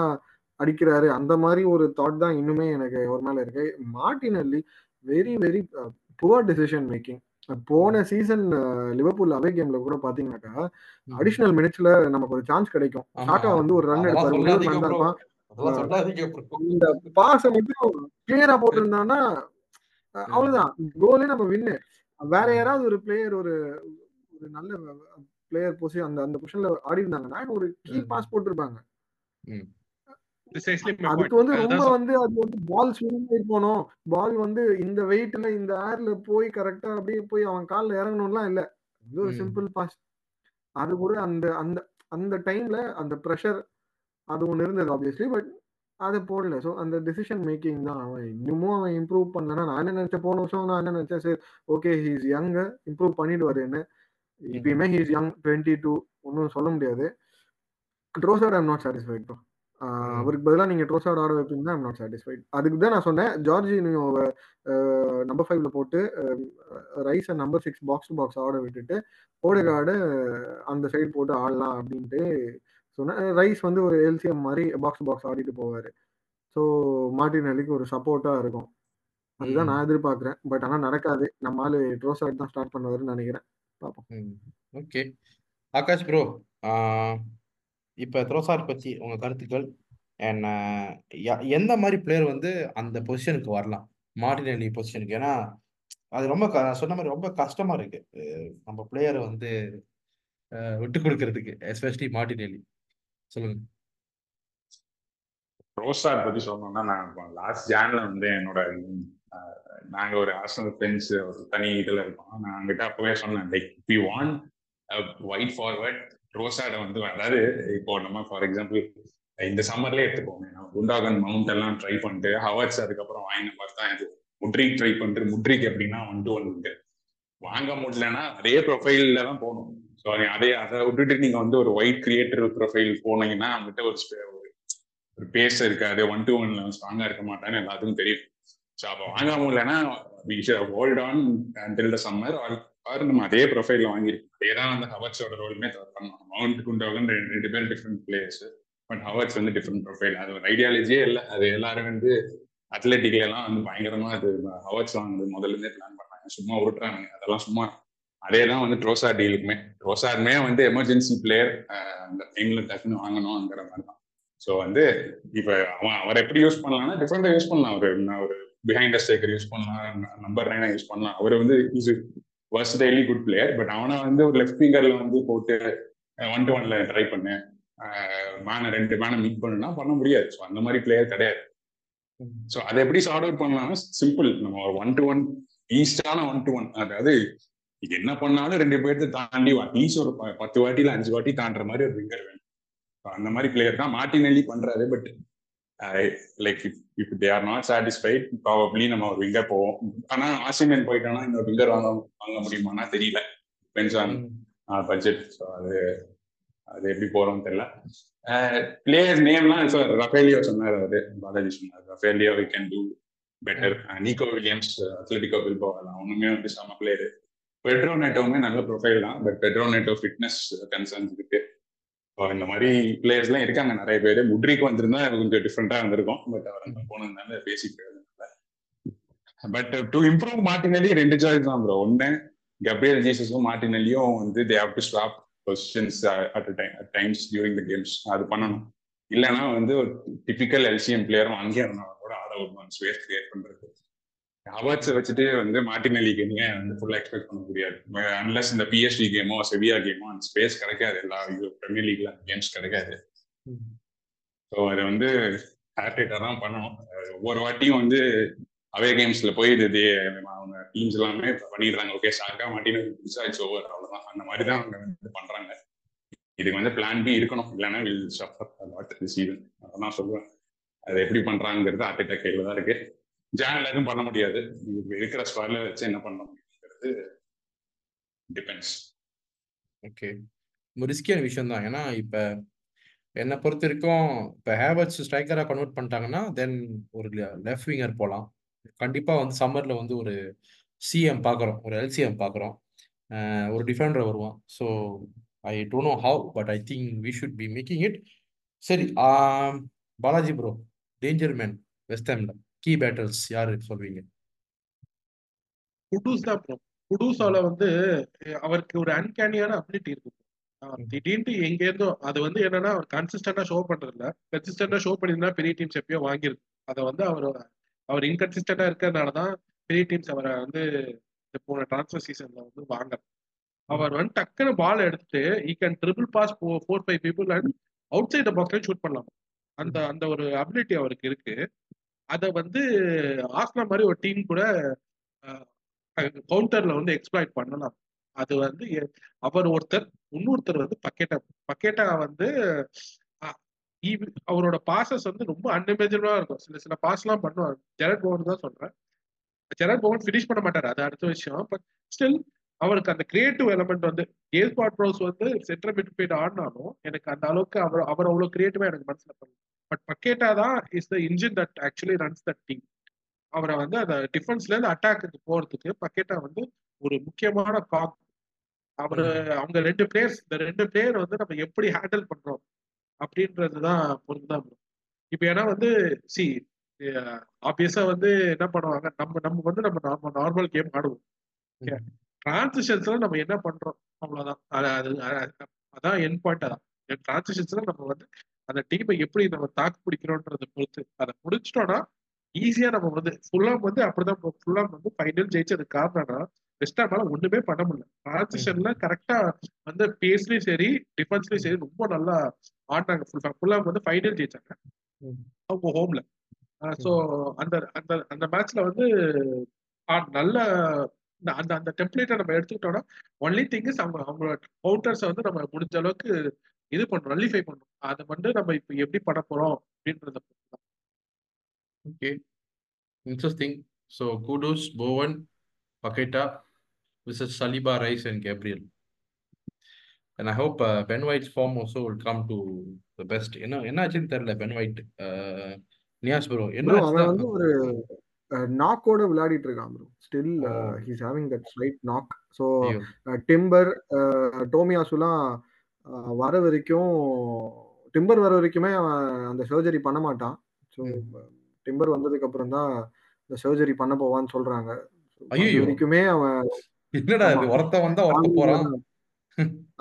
அடிக்கிறாரு, அந்த மாதிரி ஒரு தாட் தான் இன்னுமே எனக்கு ஒரு மேலே இருக்கு. Martinelli very very poor decision making. போன சீசன் லிவர்பூல் அவே கேம்ல கூட பாத்தீங்கன்னாக்கா அடிஷனல் மினிட்ஸ்ல நமக்கு ஒரு சான்ஸ் கிடைக்கும். சாக்கா வந்து ஒரு ரன் எடுப்பாரு, இந்த பாஸ் மட்டும் கிளியரா போட்டிருந்தான்னா அவ்வளவுதான், கோலே நம்ம வின்னு. வேற யாராவது ஒரு பிளேயர் ஒரு ஒரு நல்ல பிளேயர் பொசிஷன் அந்த அந்த பொசிஷன்ல ஆடி இருந்தாங்கன்னா ஒரு கீ பாஸ் போட்டுருப்பாங்க. அதுக்கு வந்து ரொம்ப வந்து அது வந்து பால் ஸ்விங் ஆகி போனோம், பால் வந்து இந்த வெயிட்ல இந்த ஏர்ல போய் கரெக்டா அப்படியே போய் அவன் காலில் இறங்கணும்லாம் இல்லை, இது ஒரு சிம்பிள் பாஸ். அது கூட அந்த அந்த அந்த டைம்ல அந்த ப்ரெஷர் அது ஒன்று இருந்தது ஆப்வியஸ்லி, பட் அதை போடல. ஸோ அந்த டிசிஷன் மேக்கிங் தான் அவன் இன்னமும் அவன் இம்ப்ரூவ் பண்ணலன்னா நான் என்ன நினைச்சேன் போன வருஷம் நான் என்ன நினைச்சேன் சரி okay he is young improve பண்ணிடுவாரு என்ன. இப்பயுமே he is young, twenty-two, ஒன்றும் சொல்ல முடியாது. Trossard I'm not satisfied bro. அவருக்கு பதிலாக நீங்கள் ட்ரோசார்ட் ஆட வைப்பீங்கன்னா ஐம் நாட் சாட்டிஸ்ஃபைட். அதுக்கு தான் நான் சொன்னேன் ஜார்ஜினியோ நம்பர் ஃபைவ்ல போட்டு ரைஸை number six box to box ஆட விட்டுட்டு ஓடகார்டு அந்த சைடு போட்டு ஆடலாம் அப்படின்ட்டு சொன்னேன். ரைஸ் வந்து ஒரு எல்சிஎம் மாதிரி பாக்ஸ் டு பாக்ஸ் ஆடிட்டு போவார், ஸோ மார்டினெல்லிக்கு ஒரு சப்போர்ட்டாக இருக்கும். அதுதான் நான் எதிர்பார்க்குறேன், பட் ஆனால் நடக்காது. நம்ம ஆள் ட்ரோசார்ட் தான் ஸ்டார்ட் பண்ணுவாருன்னு நினைக்கிறேன். ஓகே ஆகாஷ் ப்ரோ, இப்போ ட்ரோசார்ட் பற்றி உங்கள் கருத்துக்கள் ஏன்னா யா- எந்த மாதிரி பிளேயர் வந்து அந்த பொசிஷனுக்கு வரலாம் மார்டினெல்லி பொசிஷனுக்கு? ஏன்னா அது ரொம்ப க- நான் சொன்ன மாதிரி ரொம்ப கஷ்டமா இருக்கு அஹ் நம்ம பிளேயரை வந்து அஹ் விட்டு கொடுக்கறதுக்கு, எஸ்பெஷலி மார்டினெல்லி. சொல்லுங்க. ட்ரோசார்ட் பத்தி சொல்லணும்னா, நான் லாஸ்ட் ஜான்ல வந்து என்னோட ம், அஹ், நாங்க ஒரு ஆர்சனல் ஃப்ரெண்ட்ஸ் ஒரு தனி இதுல இருக்கோம். நான் அவங்ககிட்ட அப்பவே சொன்னேன், like we want white forward ட்ரோசார்டை வந்து, அதாவது இப்போ நம்ம ஃபார் எக்ஸாம்பிள் இந்த சம்மர்லயே எடுத்துக்கோங்க, நம்ம குண்டாகன் மவுண்ட் எல்லாம் ட்ரை பண்ணிட்டு ஹவர்ஸ் அதுக்கப்புறம் வாங்கின மாதிரி தான் இது. முட்ரிக் ட்ரை பண்ணிட்டு, முட்ரிக் எப்படின்னா ஒன் டு ஒன் உண்டு, வாங்க முடியலன்னா அதே ப்ரொஃபைல்ல தான் போகணும். ஸோ அதே அதை விட்டுட்டு நீங்க வந்து ஒரு ஒயிட் கிரியேட்டர் ப்ரொஃபைல் போனீங்கன்னா அவங்ககிட்ட ஒரு spe- ஒரு பேச இருக்காது, ஒன் டு ஒன்ல ஸ்ட்ராங்கா இருக்க மாட்டான்னு எல்லாத்துக்கும் தெரியும். ஸோ அப்போ வாங்காம இல்லைன்னா hold on until the summer or நம்ம அதே ப்ரொஃபைல வாங்கியிருக்கோம். அதே தான் வந்து ஹவர்ஸோட ரோலுமே பண்ணணும். மவுண்ட் குண்டோகன் ரெண்டு ரெண்டு பேரும் டிஃப்ரெண்ட் பிளேயர்ஸ், பட் ஹவர்ஸ் வந்து டிஃப்ரெண்ட் ப்ரொஃபைல். அது ஒரு ஐடியாலஜியே இல்லை. அது எல்லாரும் வந்து அத்லெட்டிக்ல எல்லாம் வந்து பயங்கரமா அது ஹவர்ஸ் வாங்குறது முதல்ல இருந்தே பிளான் பண்ணாங்க, சும்மா உருட்டுறாங்க அதெல்லாம் சும்மா. அதே தான் வந்து ட்ரோசா டீலுக்குமே, ட்ரோசாருமே வந்து எமர்ஜென்சி பிளேயர், அந்த டைம்ல டக்குன்னு வாங்கணும்ங்கிற மாதிரி தான். ஸோ வந்து இப்போ அவன் அவர் எப்படி யூஸ் பண்ணலாம்னா டிஃப்ரெண்டாக யூஸ் பண்ணலாம். ஒரு நான் ஒரு பிஹைண்ட் ஸ்டேக்கர் யூஸ் பண்ணலாம், நம்பர் நைனா யூஸ் பண்ணலாம். அவர் வந்து is versatile good player, but அவனை வந்து ஒரு லெஃப்ட் ஃபிங்கர்ல வந்து போட்டு ஒன் டு ஒன்ல ட்ரை பண்ணு, மேனை ரெண்டு மேனை மீட் பண்ணுனா பண்ண முடியாது. ஸோ அந்த மாதிரி பிளேயர் கிடையாது. ம். ஸோ அதை எப்படி சார்ட் அவுட் பண்ணலாம்னா சிம்பிள், நம்ம ஒரு ஒன் டு ஒன் ஈஸ்டான ஒன் டு ஒன், அதாவது இது என்ன பண்ணாலும் ரெண்டு பேர்த்து தாண்டி அட்லீஸ்ட் ஒரு ப- பத்து வாட்டியில அஞ்சு வாட்டி தாண்டுற மாதிரி ஒரு ஃபிங்கர் வேணும். So அந்த மாதிரி பிளேயர் தான் மார்டினெல்லி பண்றாரு. But like if they are not satisfied probably நம்ம ஒரு விங்கர் போவோம். ஆனா ஆஸ்திரேலியன் போயிட்டோம்னா இன்னொரு விங்கர் வாங்க வாங்க முடியுமானா தெரியல, depends on hmm. Budget. So அது அது எப்படி போறோம்னு தெரியல. பிளேயர் நேம்லாம் சார் ரஃபேலியோ சொன்னார், அவரு பாலாஜி சொன்னார் ரஃபேலியோ we can do better. Hmm. Nico Williams Atletico Bilbao அதெல்லாம் ஒண்ணுமே வந்து செம பிளேயர். பெட்ரோ நெட்டோவுமே நல்ல ப்ரொஃபைல் தான், but Pedro Neto fitness concerns இருக்கு. So இந்த மாதிரி பிளேயர்ஸ் எல்லாம் இருக்காங்க நிறைய பேர். முட்ரிக் வந்திருந்தா அது கொஞ்சம் டிஃப்ரெண்டா வந்திருக்கும், பட் அவர் அங்க போனதுனால பேசிக்கிறது. பட் டு இம்ப்ரூவ் மார்டினெல்லி ரெண்டு சாய்ஸ் தான் ப்ரோ. ஒன்னு கப்ரியல் ஜீசஸும் மார்டினெல்லியும் வந்து they have to swap positions at time at times during the games, அது பண்ணணும். இல்லைன்னா வந்து ஒரு டிபிக்கல் எல்சிஎம் பிளேயரும் அங்கேயே இருந்தாலும் கூட ஆட விடுவாங்க, ஸ்பேஸ் கிரியேட் பண்றது. ஹவர்ஸை வச்சுட்டு வந்து மார்டினெல்லிக்கு நீங்க வந்து ஃபுல்லா எக்ஸ்பெக்ட் பண்ண முடியாது, அன்லஸ் இந்த பிஎஸ்டி கேமோ செவியா கேமோ அந்த ஸ்பேஸ் கிடைக்காது. எல்லா பிரீமியர் லீக்ல கேம்ஸ் கிடைக்காது. ம். ஸோ அதை வந்து ஆர்டேட்டா தான் பண்ணணும். அஹ் ஒவ்வொரு வாட்டியும் வந்து அவே கேம்ஸ்ல போய் இது இது அவங்க டீம்ஸ் எல்லாமே பண்ணிடுறாங்க, ஓகே சாக்கா மாட்டினு புதுசா இட்ஸ் ஓவர் அவ்வளவுதான். அந்த மாதிரி தான் அவங்க வந்து பண்றாங்க. இதுக்கு வந்து பிளான் பி இருக்கணும், இல்லைன்னா will suffer lot this season. அதான் சொல்லுவேன், அது எப்படி பண்றாங்கிறது ஆர்டேட்டா கையில தான் இருக்கு. ஜான்ல எதுவும் பண்ண முடியாது, இப்ப இருக்கிற ஸ்குவாட்ல வச்சு என்ன பண்ண முடியுங்கிறது டிபெண்ட்ஸ். ஓகே, ரிஸ்கியான விஷயம் தான். ஏன்னா இப்ப என்னை பொறுத்த வரைக்கும் இப்போ ஹேவர்ட்ஸ் ஸ்ட்ரைக்கராக கன்வெர்ட் பண்ணிட்டாங்கன்னா தென் ஒரு லெஃப்ட் விங்கர் போகலாம். கண்டிப்பாக வந்து சம்மரில் வந்து ஒரு சிஎம் பார்க்குறோம், ஒரு எல்சிஎம் பார்க்குறோம், ஒரு டிஃபெண்டர் வருவான். So I don't know how, but I think we should be making it. சரி, ஆம், Balaji bro, danger man West ஹாமில் கீ பேட்டர்ஸ் யார் சொல்வீங்க? குடூஸ் தான் ப்ரோ. குடூஸால வந்து அஹ், அவருக்கு ஒரு அன்கேனியான அபிலிட்டி இருக்கு bro. அஹ், ம், திடீர்னு எங்க இருந்தோ அது வந்து என்னன்னா அவர் கன்சிஸ்டன்டா ஷோ பண்றது இல்ல. கன்சிஸ்டன்டா ஷோ பண்ணிருந்தா பெரிய டீம்ஸ் எப்பயோ வாங்கிருக்கு. அதை வந்து அவர் அவர் இன்கன்சிஸ்டன்டா இருக்கிறதுனால தான் பெரிய டீம்ஸ் அவரை வந்து இந்த போன டிரான்ஸ்ஃபர் சீசன்ல வந்து வாங்க ம், அவர் வந்து டக்குன்னு பால் எடுத்துட்டு he can triple pass four five people and outside பாக்ஸ்லயும் ஷூட் பண்ணலாம். அந்த ம். அந்த ஒரு அபிலிட்டி அவருக்கு இருக்கு. அதை வந்து ஆஸ்லா மாதிரி ஒரு டீம் கூட கவுண்டர்ல வந்து எக்ஸ்ப்ளாய்ட் பண்ணலாம். அது வந்து எ- அவர் ஒருத்தர், இன்னொருத்தர் வந்து பக்கெட்டா. பக்கெட்டா வந்து அஹ், இவ்- அவரோட பாசஸ் வந்து ரொம்ப அன்இமேஜபிளா இருக்கும். சில சில பாஸ் எல்லாம் பண்ணுவார். ஜெரட் பவன் தான் சொல்றேன், ஜெரட் பவன் ஃபினிஷ் பண்ண மாட்டார், அது அடுத்த விஷயம். பட் ஸ்டில் அவருக்கு அந்த கிரியேட்டிவ் எலமெண்ட் வந்து கேஸ் ப்ரோஸ் வந்து சென்டர் மிட்ஃபீல்ட் ஆடினாலும் எனக்கு அந்த அளவுக்கு அவர் அவர் அவ்வளோ கிரியேட்டிவா எனக்கு மனசுல பண்ணல. பட் பக்கேட்டா தான் is the engine that actually runs that team. அவரை வந்து அந்த டிஃபென்ஸ்ல இருந்து அட்டாக்கு போறதுக்கு பக்கெட்டா வந்து ஒரு முக்கியமான காக். அவரு ம். அவங்க ரெண்டு பிளேயர்ஸ், இந்த ரெண்டு பிளேயர் வந்து நம்ம எப்படி ஹேண்டில் பண்றோம் அப்படின்றதுதான் பொறுத்துதான் bro. இப்போ ஏன்னா வந்து சி ஆப்வியஸா வந்து என்ன பண்ணுவாங்க, நம்ம நம்ம வந்து நம்ம நார்மல் நார்மல் கேம் ஆடுவோம். ஓகே, ம். டிரான்சிஷன்ஸ்ல நம்ம என்ன பண்றோம் அவ்வளவுதான். அது அது- அது- அதான் என் பாயிண்ட். அதான் டிரான்சிஷன்ஸ்ல நம்ம வந்து அந்த டீமை எப்படி நம்ம தாக்கு பிடிக்கிறோன்றத பொறுத்து அதை முடிச்சிட்டோம்னா ஈஸியா நம்ம வந்து ஃபுல்லாம் வந்து அப்படிதான் ஃபுல்லாம் வந்து ஃபைனல் ஜெயிச்சு. அது காரணம்னா வெஸ்ட் ஹாமால ஒண்ணுமே பண்ண முடியல. டிரான்சிஷன்ல கரெக்டா வந்து பேஸ்லயும் சரி டிஃபென்ஸ்லயும் சரி ரொம்ப நல்லா ஆடினாங்க. ஃபுல்லாம் வந்து ஃபைனல் ஜெயிச்சாங்க அவங்க ஹோம்ல. ஸோ அந்த அந்த அந்த மேட்ச்ல வந்து நல்ல அந்த அந்த டெம்ப்ளேட்டை நம்ம எடுத்துக்கிட்டோம்னா ஒன்லி திங்ஸ் அவங்க அவங்களோட கவுண்டர்ஸை வந்து நம்ம முடிஞ்ச அளவுக்கு இது பண்றோம், நல்லிஃபை பண்றோம். அதை வந்து நம்ம இப்போ எப்படி பண்ண போறோம் அப்படின்றத பத்தி. Okay, interesting. So Kudus, Bowen, Paqueta, versus Saliba, Rice and Gabriel. And I hope Ben White form also will come to the best. என்ன என்னாச்சுன்னு தெரியல பென் வைட். நியாஸ் ப்ரோ என்ன வந்து ஒரு நாக்கோட விளையாடிட்டு இருக்கான் bro. Still he is having that slight knock. So Timber டோமியாசுலாம் வர வரைக்கும் டிம்பர் வர வரைக்குமே அவன் அந்த சர்ஜரி பண்ண மாட்டான். ஸோ டிம்பர் வந்ததுக்கு அப்புறம் தான் இந்த சர்ஜரி பண்ண போவான்னு சொல்றாங்க. வரைக்குமே அவன் என்னடா ஒருத்த வந்தா ஒருத்த போறான்.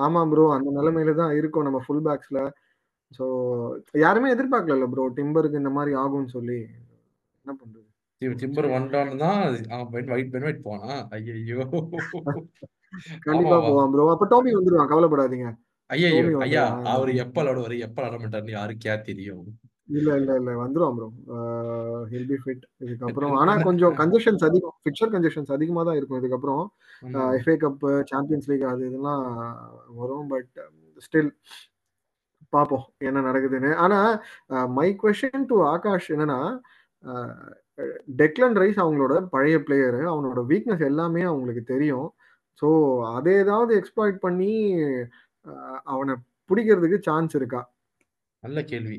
ஆமா ப்ரோ, அந்த நிலைமையில தான் இருக்கும் நம்ம ஃபுல் பேக்ஸ்ல. ஸோ யாருமே எதிர்பார்க்கல ப்ரோ டிம்பருக்கு இந்த மாதிரி ஆகும்னு சொல்லி. என்ன பண்றது, டிம்பர் வந்துட்டான்னு தான் போனா ஐயோ கண்டிப்பா போவான் ப்ரோ. அப்ப டோமி வந்துருவான், கவலைப்படாதீங்க. ஐயா ஐயா அவரு எப்ப விளாடுவாரு எப்ப விளாட மாட்டாருன்னு யாருக்கே தெரியும். இல்ல இல்ல இல்ல வந்துருவான் ப்ரோ, ஹில் பி ஃபிட். இதுக்கப்புறம் ஆனா கொஞ்சம் கன்ஜெஷன்ஸ் அதிகம், ஃபிக்சர் கன்ஜெஷன்ஸ் அதிகமா தான் இருக்கும். இதுக்கப்புறம் எஃப்ஏ கப், சாம்பியன்ஸ் லீக் அது இதெல்லாம் வரும். பட் ஸ்டில் பார்ப்போம் என்ன நடக்குதுன்னு. ஆனா மை க்வெஸ்சன் டு ஆகாஷ் என்னன்னா, டெக்லன் ரைஸ் அவங்களோட பழைய பிளேயரு, அவனோட வீக்னஸ் எல்லாமே அவங்களுக்கு தெரியும். ஸோ அதை ஏதாவது எக்ஸ்ப்ளாய்ட் பண்ணி அவனை பிடிக்கிறதுக்கு சான்ஸ் இருக்கா? நல்ல கேள்வி.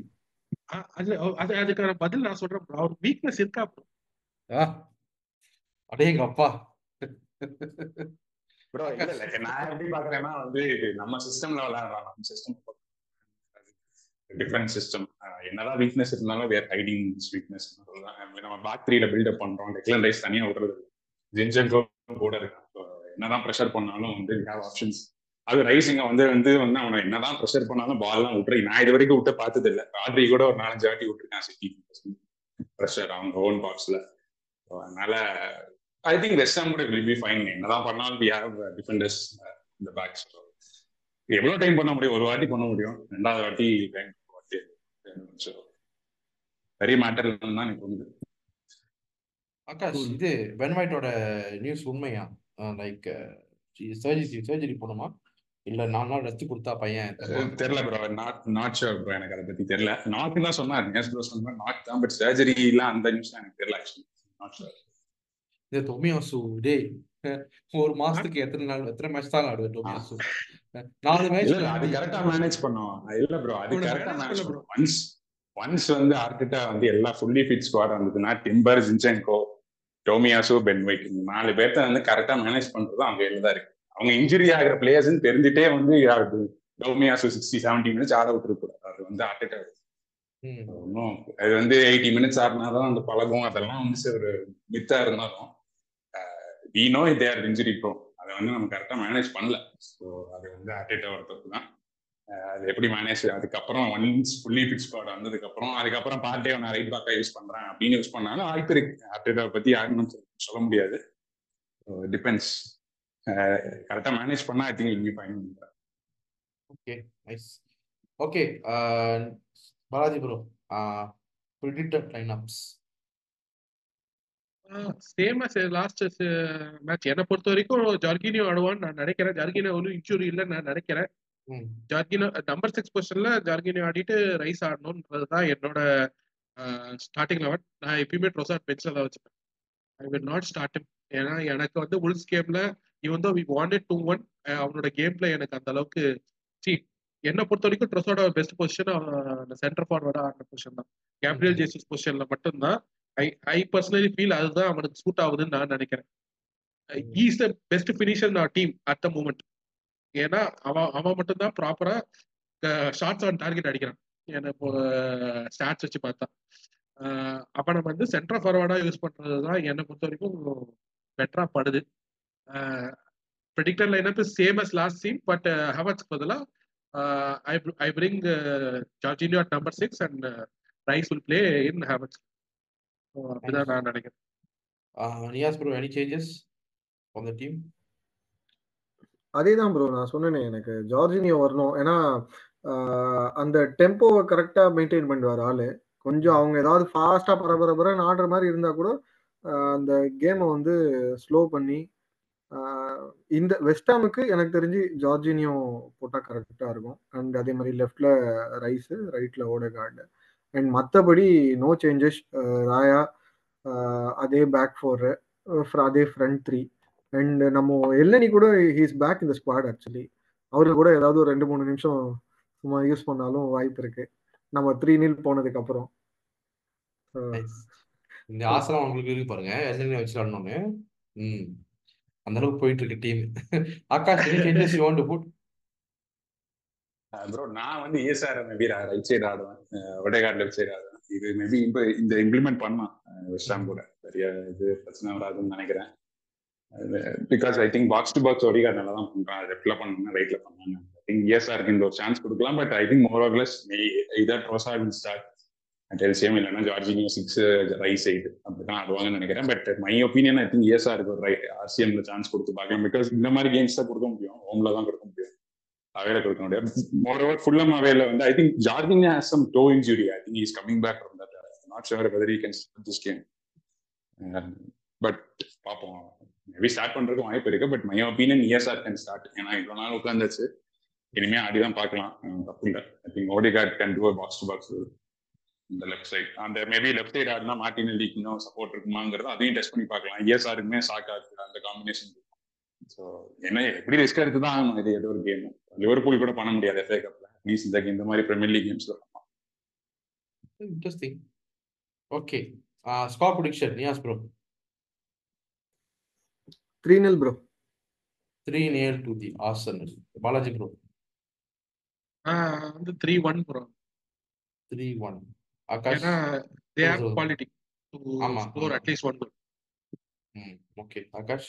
அது அது அதுக்கான பதில் நான் சொல்றேன் ப்ரோ. அவர் வீக்னஸ் இருக்கா ப்ரோ? அடேங்க அப்பா ப்ரோ. இல்ல இல்ல நான் எப்படி பாக்குறேன்னா வந்து நம்ம சிஸ்டம்ல விளையாடுறான். நம்ம சிஸ்டம் டிஃபரண்ட் சிஸ்டம். என்னதான் வீக்னஸ் இருந்தாலும் வேர் ஹைடிங் வீக்னஸ் சொல்லலாம். நம்ம பேக் த்ரீல பில்டப் பண்றோம். டெக்லன் ரைஸ் தனியா விடுறது, ஜின்ஜன் கூட இருக்கு. என்னதான் ப்ரெஷர் பண்ணாலும் வந்து ஹேவ் ஆப்ஷன்ஸ். அது ரைசிங்க வந்து வந்து வந்து அவனை என்னதான் ப்ரெஷர் பண்ணாலும் பால்லாம் விட்டுருக்கு. நான் இது வரைக்கும் விட்டு பார்த்தது இல்லை. ராட்ரி கூட ஒரு நாலஞ்சு வாட்டி விட்டுருக்கேன் சிட்டி ப்ரெஷர் அவங்க ஓன் பாக்ஸ்ல. அதனால ஐ திங்க் வெஸ்ட் ஹாம் கூட வில் பி ஃபைன். என்னதான் பண்ணாலும் வி ஹேவ் டிஃபெண்டர்ஸ் இந்த பேக்ஸ். எவ்வளோ டைம் பண்ண முடியும்? ஒரு வாட்டி பண்ண முடியும், ரெண்டாவது வாட்டி பெரிய மேட்டர் தான் எனக்கு வந்து. ஆகாஷ், இது பென் வைட்டோட நியூஸ் உண்மையா? லைக் சர்ஜரி சர்ஜரி போகணுமா இல்ல நாலு நாள் ரெஸ்ட் கொடுத்தா பையன்? தெரியல bro, not not sure bro. எனக்கு அதை பத்தி தெரியல. நாக்கு தான் சொன்னார் நியூஸ் ப்ரோ, சொன்னா நாக் தான். பட் சர்ஜரி எல்லாம் அந்த நியூஸ் எனக்கு தெரியல. Actually not sure. இது டோமியாசு டே ஒரு மாசத்துக்கு எத்தனை நாள் எத்தனை மேட்ச் தான் ஆடுது டோமியாசு? நாலு மேட்ச். அது கரெக்டா மேனேஜ் பண்ணுவோம். இல்ல ப்ரோ, அது கரெக்டா மேனேஜ் ப்ரோ. ஒன்ஸ் ஒன்ஸ் வந்து ஆர்டெட்டா வந்து எல்லா ஃபுல்லி ஃபிட் ஸ்குவாட் வந்ததுன்னா Timber, Zinchenko, Tomiyasu, Ben White நாலு பேர்த்த வந்து கரெக்டா மேனேஜ் பண்றது அவங்க கையில தான் இருக்கு. அவங்க இன்ஜுரி ஆகிற பிளேயர்ஸ் தெரிஞ்சுட்டே வந்து டோமியாசு சிக்ஸ்டி செவன்டி மினிட்ஸ் ஆட விட்டுருக்கூடாது. அது வந்து ஆர்டெட்டா ஒன்றும் அது வந்து எயிட்டி மினிட்ஸ் ஆடினாதான் அந்த பழகும். அதெல்லாம் வந்து ஒரு மித்தா இருந்தாலும் we know it there injury bro. அதை வந்து நம்ம கரெக்டா மேனேஜ் பண்ணல. ஸோ அது வந்து ஆர்டெட்டா ஒருத்தருக்கு தான் அது எப்படி மேனேஜ். அதுக்கப்புறம் ஒன்ஸ் ஃபுல்லி ஃபிட் ஸ்குவாட் வந்ததுக்கப்புறம் அதுக்கப்புறம் பார்ட்டே நான் ரைட் பேக்காக யூஸ் பண்ணுறேன் அப்படின்னு யூஸ் பண்ணாலும் ஆயிட்டு இருக்கு. ஆர்டெட்டா பற்றி யாருன்னு சொல்ல முடியாது. டிபெண்ட்ஸ். கரெக்டாக மேனேஜ் பண்ணால் I think he'll be fine. Okay, nice. Okay Balaji bro, predicted lineups சேமா சார் லாஸ்ட் மேட்ச். என்னை பொறுத்த வரைக்கும் ஜார்கினியோ ஆடுவான்னு நான் நினைக்கிறேன். ஜார்கினியோ ஒரு இன்ஜூரி இல்லைன்னு நான் நினைக்கிறேன். ஜார்கினோ நம்பர் சிக்ஸ் பொசிஷன்ல ஜார்கினோ ஆடிட்டு ரைஸ் ஆடணும்ன்றதுதான் என்னோட ஸ்டார்டிங் லெவன். நான் எப்பயுமே ட்ரோசார்ட் பெஞ்சில் தான் வச்சுப்பேன். I will not start him. ஏன்னா எனக்கு வந்து உல்ஸ் கேம்ல இவன் தான் வி வாண்டட் டூ ஒன் அவனோட கேம்ல எனக்கு அந்த அளவுக்கு சி. என்னை பொறுத்த வரைக்கும் ட்ரோசார்டோட பெஸ்ட் பொசிஷன் அவன் சென்டர் ஃபார்வர்ட ஆடுற பொசிஷன் தான். கேப்ரியல் ஜேசஸ் பொசிஷன்ல மட்டும்தான் ஐ ஐ பர்சனலி ஃபீல் அதுதான் அவனுக்கு சூட் ஆகுதுன்னு நான் நினைக்கிறேன். He is the best finisher our team at the moment. ஏன்னா அவன் அவன் மட்டும்தான் ப்ராப்பரா ஷார்ட்ஸ் ஆன் டார்கெட் அடிக்கிறான். ஏன்னா இப்போ ஸ்டாட்ஸ் வச்சு பார்த்தா அப்ப நம்ம வந்து சென்டர் ஃபார்வர்டா யூஸ் பண்றதுதான் என்னை பொறுத்த வரைக்கும் பெட்டரா படுது. Predicted lineup same as last seam. But ஹவர்ஸ்க்கு பதிலாக Uh, I br I bring uh, Jorginho at number six and uh, Rice will play in Havertz. So, that's what I'm thinking. Niyaz bro, any changes on the team? அதே தான் bro, நான் சொன்னேன் எனக்கு Jorginho வரணும். ஏன்னா அந்த டெம்போவை கரெக்டாக maintain பண்ணுவார் ஆள். கொஞ்சம் அவங்க ஏதாவது ஃபாஸ்ட்டாக பரபரப்புறன்னு ஆடுற மாதிரி இருந்தால் கூட அந்த கேமை வந்து ஸ்லோ பண்ணி இந்த வெஸ்டாமுக்கு எனக்கு தெரிஞ்சு ஜார்ஜினியோ போட்டால் கரெக்டாக இருக்கும். அண்ட் அதே மாதிரி லெஃப்டில் ரைஸு, ரைட்டில் ஓடகார்டு. அண்ட் மற்றபடி நோ சேஞ்சஸ். ராயா அதே பேக் ஃபோரு, அதே ஃப்ரண்ட் த்ரீ. அண்ட் நம்ம எல்னி கூட ஹீஸ் பேக் இந்த ஸ்குவாட். ஆக்சுவலி அவரு கூட ஏதாவது ஒரு ரெண்டு மூணு நிமிஷம் சும்மா யூஸ் பண்ணாலும் வாய்ப்பு இருக்கு நம்ம த்ரீ நீல் போனதுக்கு அப்புறம். இந்த ஆசனம் உங்களுக்கு இருக்கு பாருங்க, எல்னி வச்சு ஆடணும்னு. ம், அந்த அளவுக்கு போயிட்டு இருக்கு டீம். ஆகாஷ், என்ன changes you want to put? Bro, நான் வந்து ஏசார மேபி ரைட் சைடு ஆடுவேன், ஓடேகார்ட் லெஃப்ட் சைடு ஆடுவேன். இது மேபி இப்போ இந்த இம்ப்ளிமெண்ட் பண்ணலாம் வெஸ்ட் ஹாம் கூட, சரியா? இது பிரச்சனை வராதுன்னு நினைக்கிறேன். Because I think box to box Odegaard நல்லா தான் பண்றான். லெஃப்ட்ல பண்ணா ரைட்ல பண்ணாங்க. ஐ திங்க் ஏஎஸ்ஆர் இந்த ஒரு சான்ஸ் கொடுக்கலாம். But I think more or less இதா Trossard will start at LCM, இல்லைன்னா ஜார்ஜினியோ சிக்ஸ் ரைட் சைடு அப்படிதான் ஆடுவாங்கன்னு நினைக்கிறேன். But my opinion I think ஏஎஸ்ஆருக்கு ஒரு ஆர்சிஎம்ல சான்ஸ் கொடுத்து பார்க்கலாம். பிகாஸ் இந்த மாதிரி கேம்ஸ் தான் கொடுக்க முடியும், ஹோம்ல தான் கொடுக்க முடியும், அவையில கொடுக்க முடியாது. மோர் ஓவர் ஃபுல்லம் அவையில வந்து I think Jorginho has some toe injury. I think is coming back from that. Not sure whether he can start this game, but பார்ப்போம். மேபி ஸ்டார்ட் பண்றதுக்கு வாய்ப்பு இருக்கு. But my opinion ESR can start. ஏன்னா இவ்வளோ நாள் உட்காந்துச்சு, இனிமே ஆடிதான் பார்க்கலாம், தப்பு இல்லை. I think Odegaard can do box to box இந்த லெஃப்ட் சைட். அந்த மேபி லெஃப்ட் சைட் ஆடுனா மார்டினெல்லிக்கு இன்னும் சப்போர்ட் இருக்குமாங்கிறது அதையும் டெஸ்ட் பண்ணி பார்க்கலாம். இஎஸ்ஆருக்குமே சாக்கா இருக்கு, அந்த காம்பினேஷன் இருக்கும். ஸோ என்ன எப்படி ரிஸ்க் எடுத்து தான் ஆகணும். இது ஏதோ ஒரு கேம் லிவர்பூல் கூட பண்ண முடியாது எஃப்ஏ கப்ல. ப்ளீஸ் இந்த மாதிரி பிரீமியர் லீக் கேம்ஸ் பண்ணலாம். Interesting. Okay, score prediction Niyas bro. three nil bro. three nil to the Arsenal. Balaji bro. Ah, the three one bro. three one. Akash. Yeah, they have quality to Amma. score at least one goal. Hmm. Okay, Akash.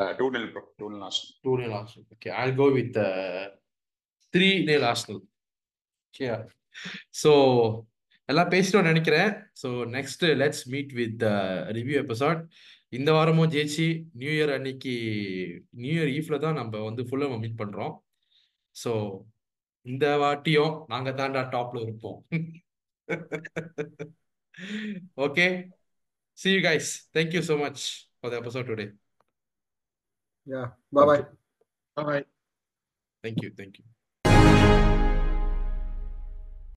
Uh, two nil bro. two nil Arsenal. two nil Arsenal. Okay, I'll go with uh, three nil Arsenal. Yeah. So, ella pesiro nenikiren. So next uh, let's meet with the uh, review episode. இந்த வாரமும் ஜெயிச்சு new year அன்னைக்கு new year ஈஃப்ல தான் நம்ம வந்து ஃபுல்லாக meet பண்ணுறோம். ஸோ இந்த வாட்டியும் நாங்கள் தாண்டா டாப்ல இருப்போம். Okay, see you guys. Thank you so much for the episode today. Yeah, bye bye. Bye bye. Thank you, thank you.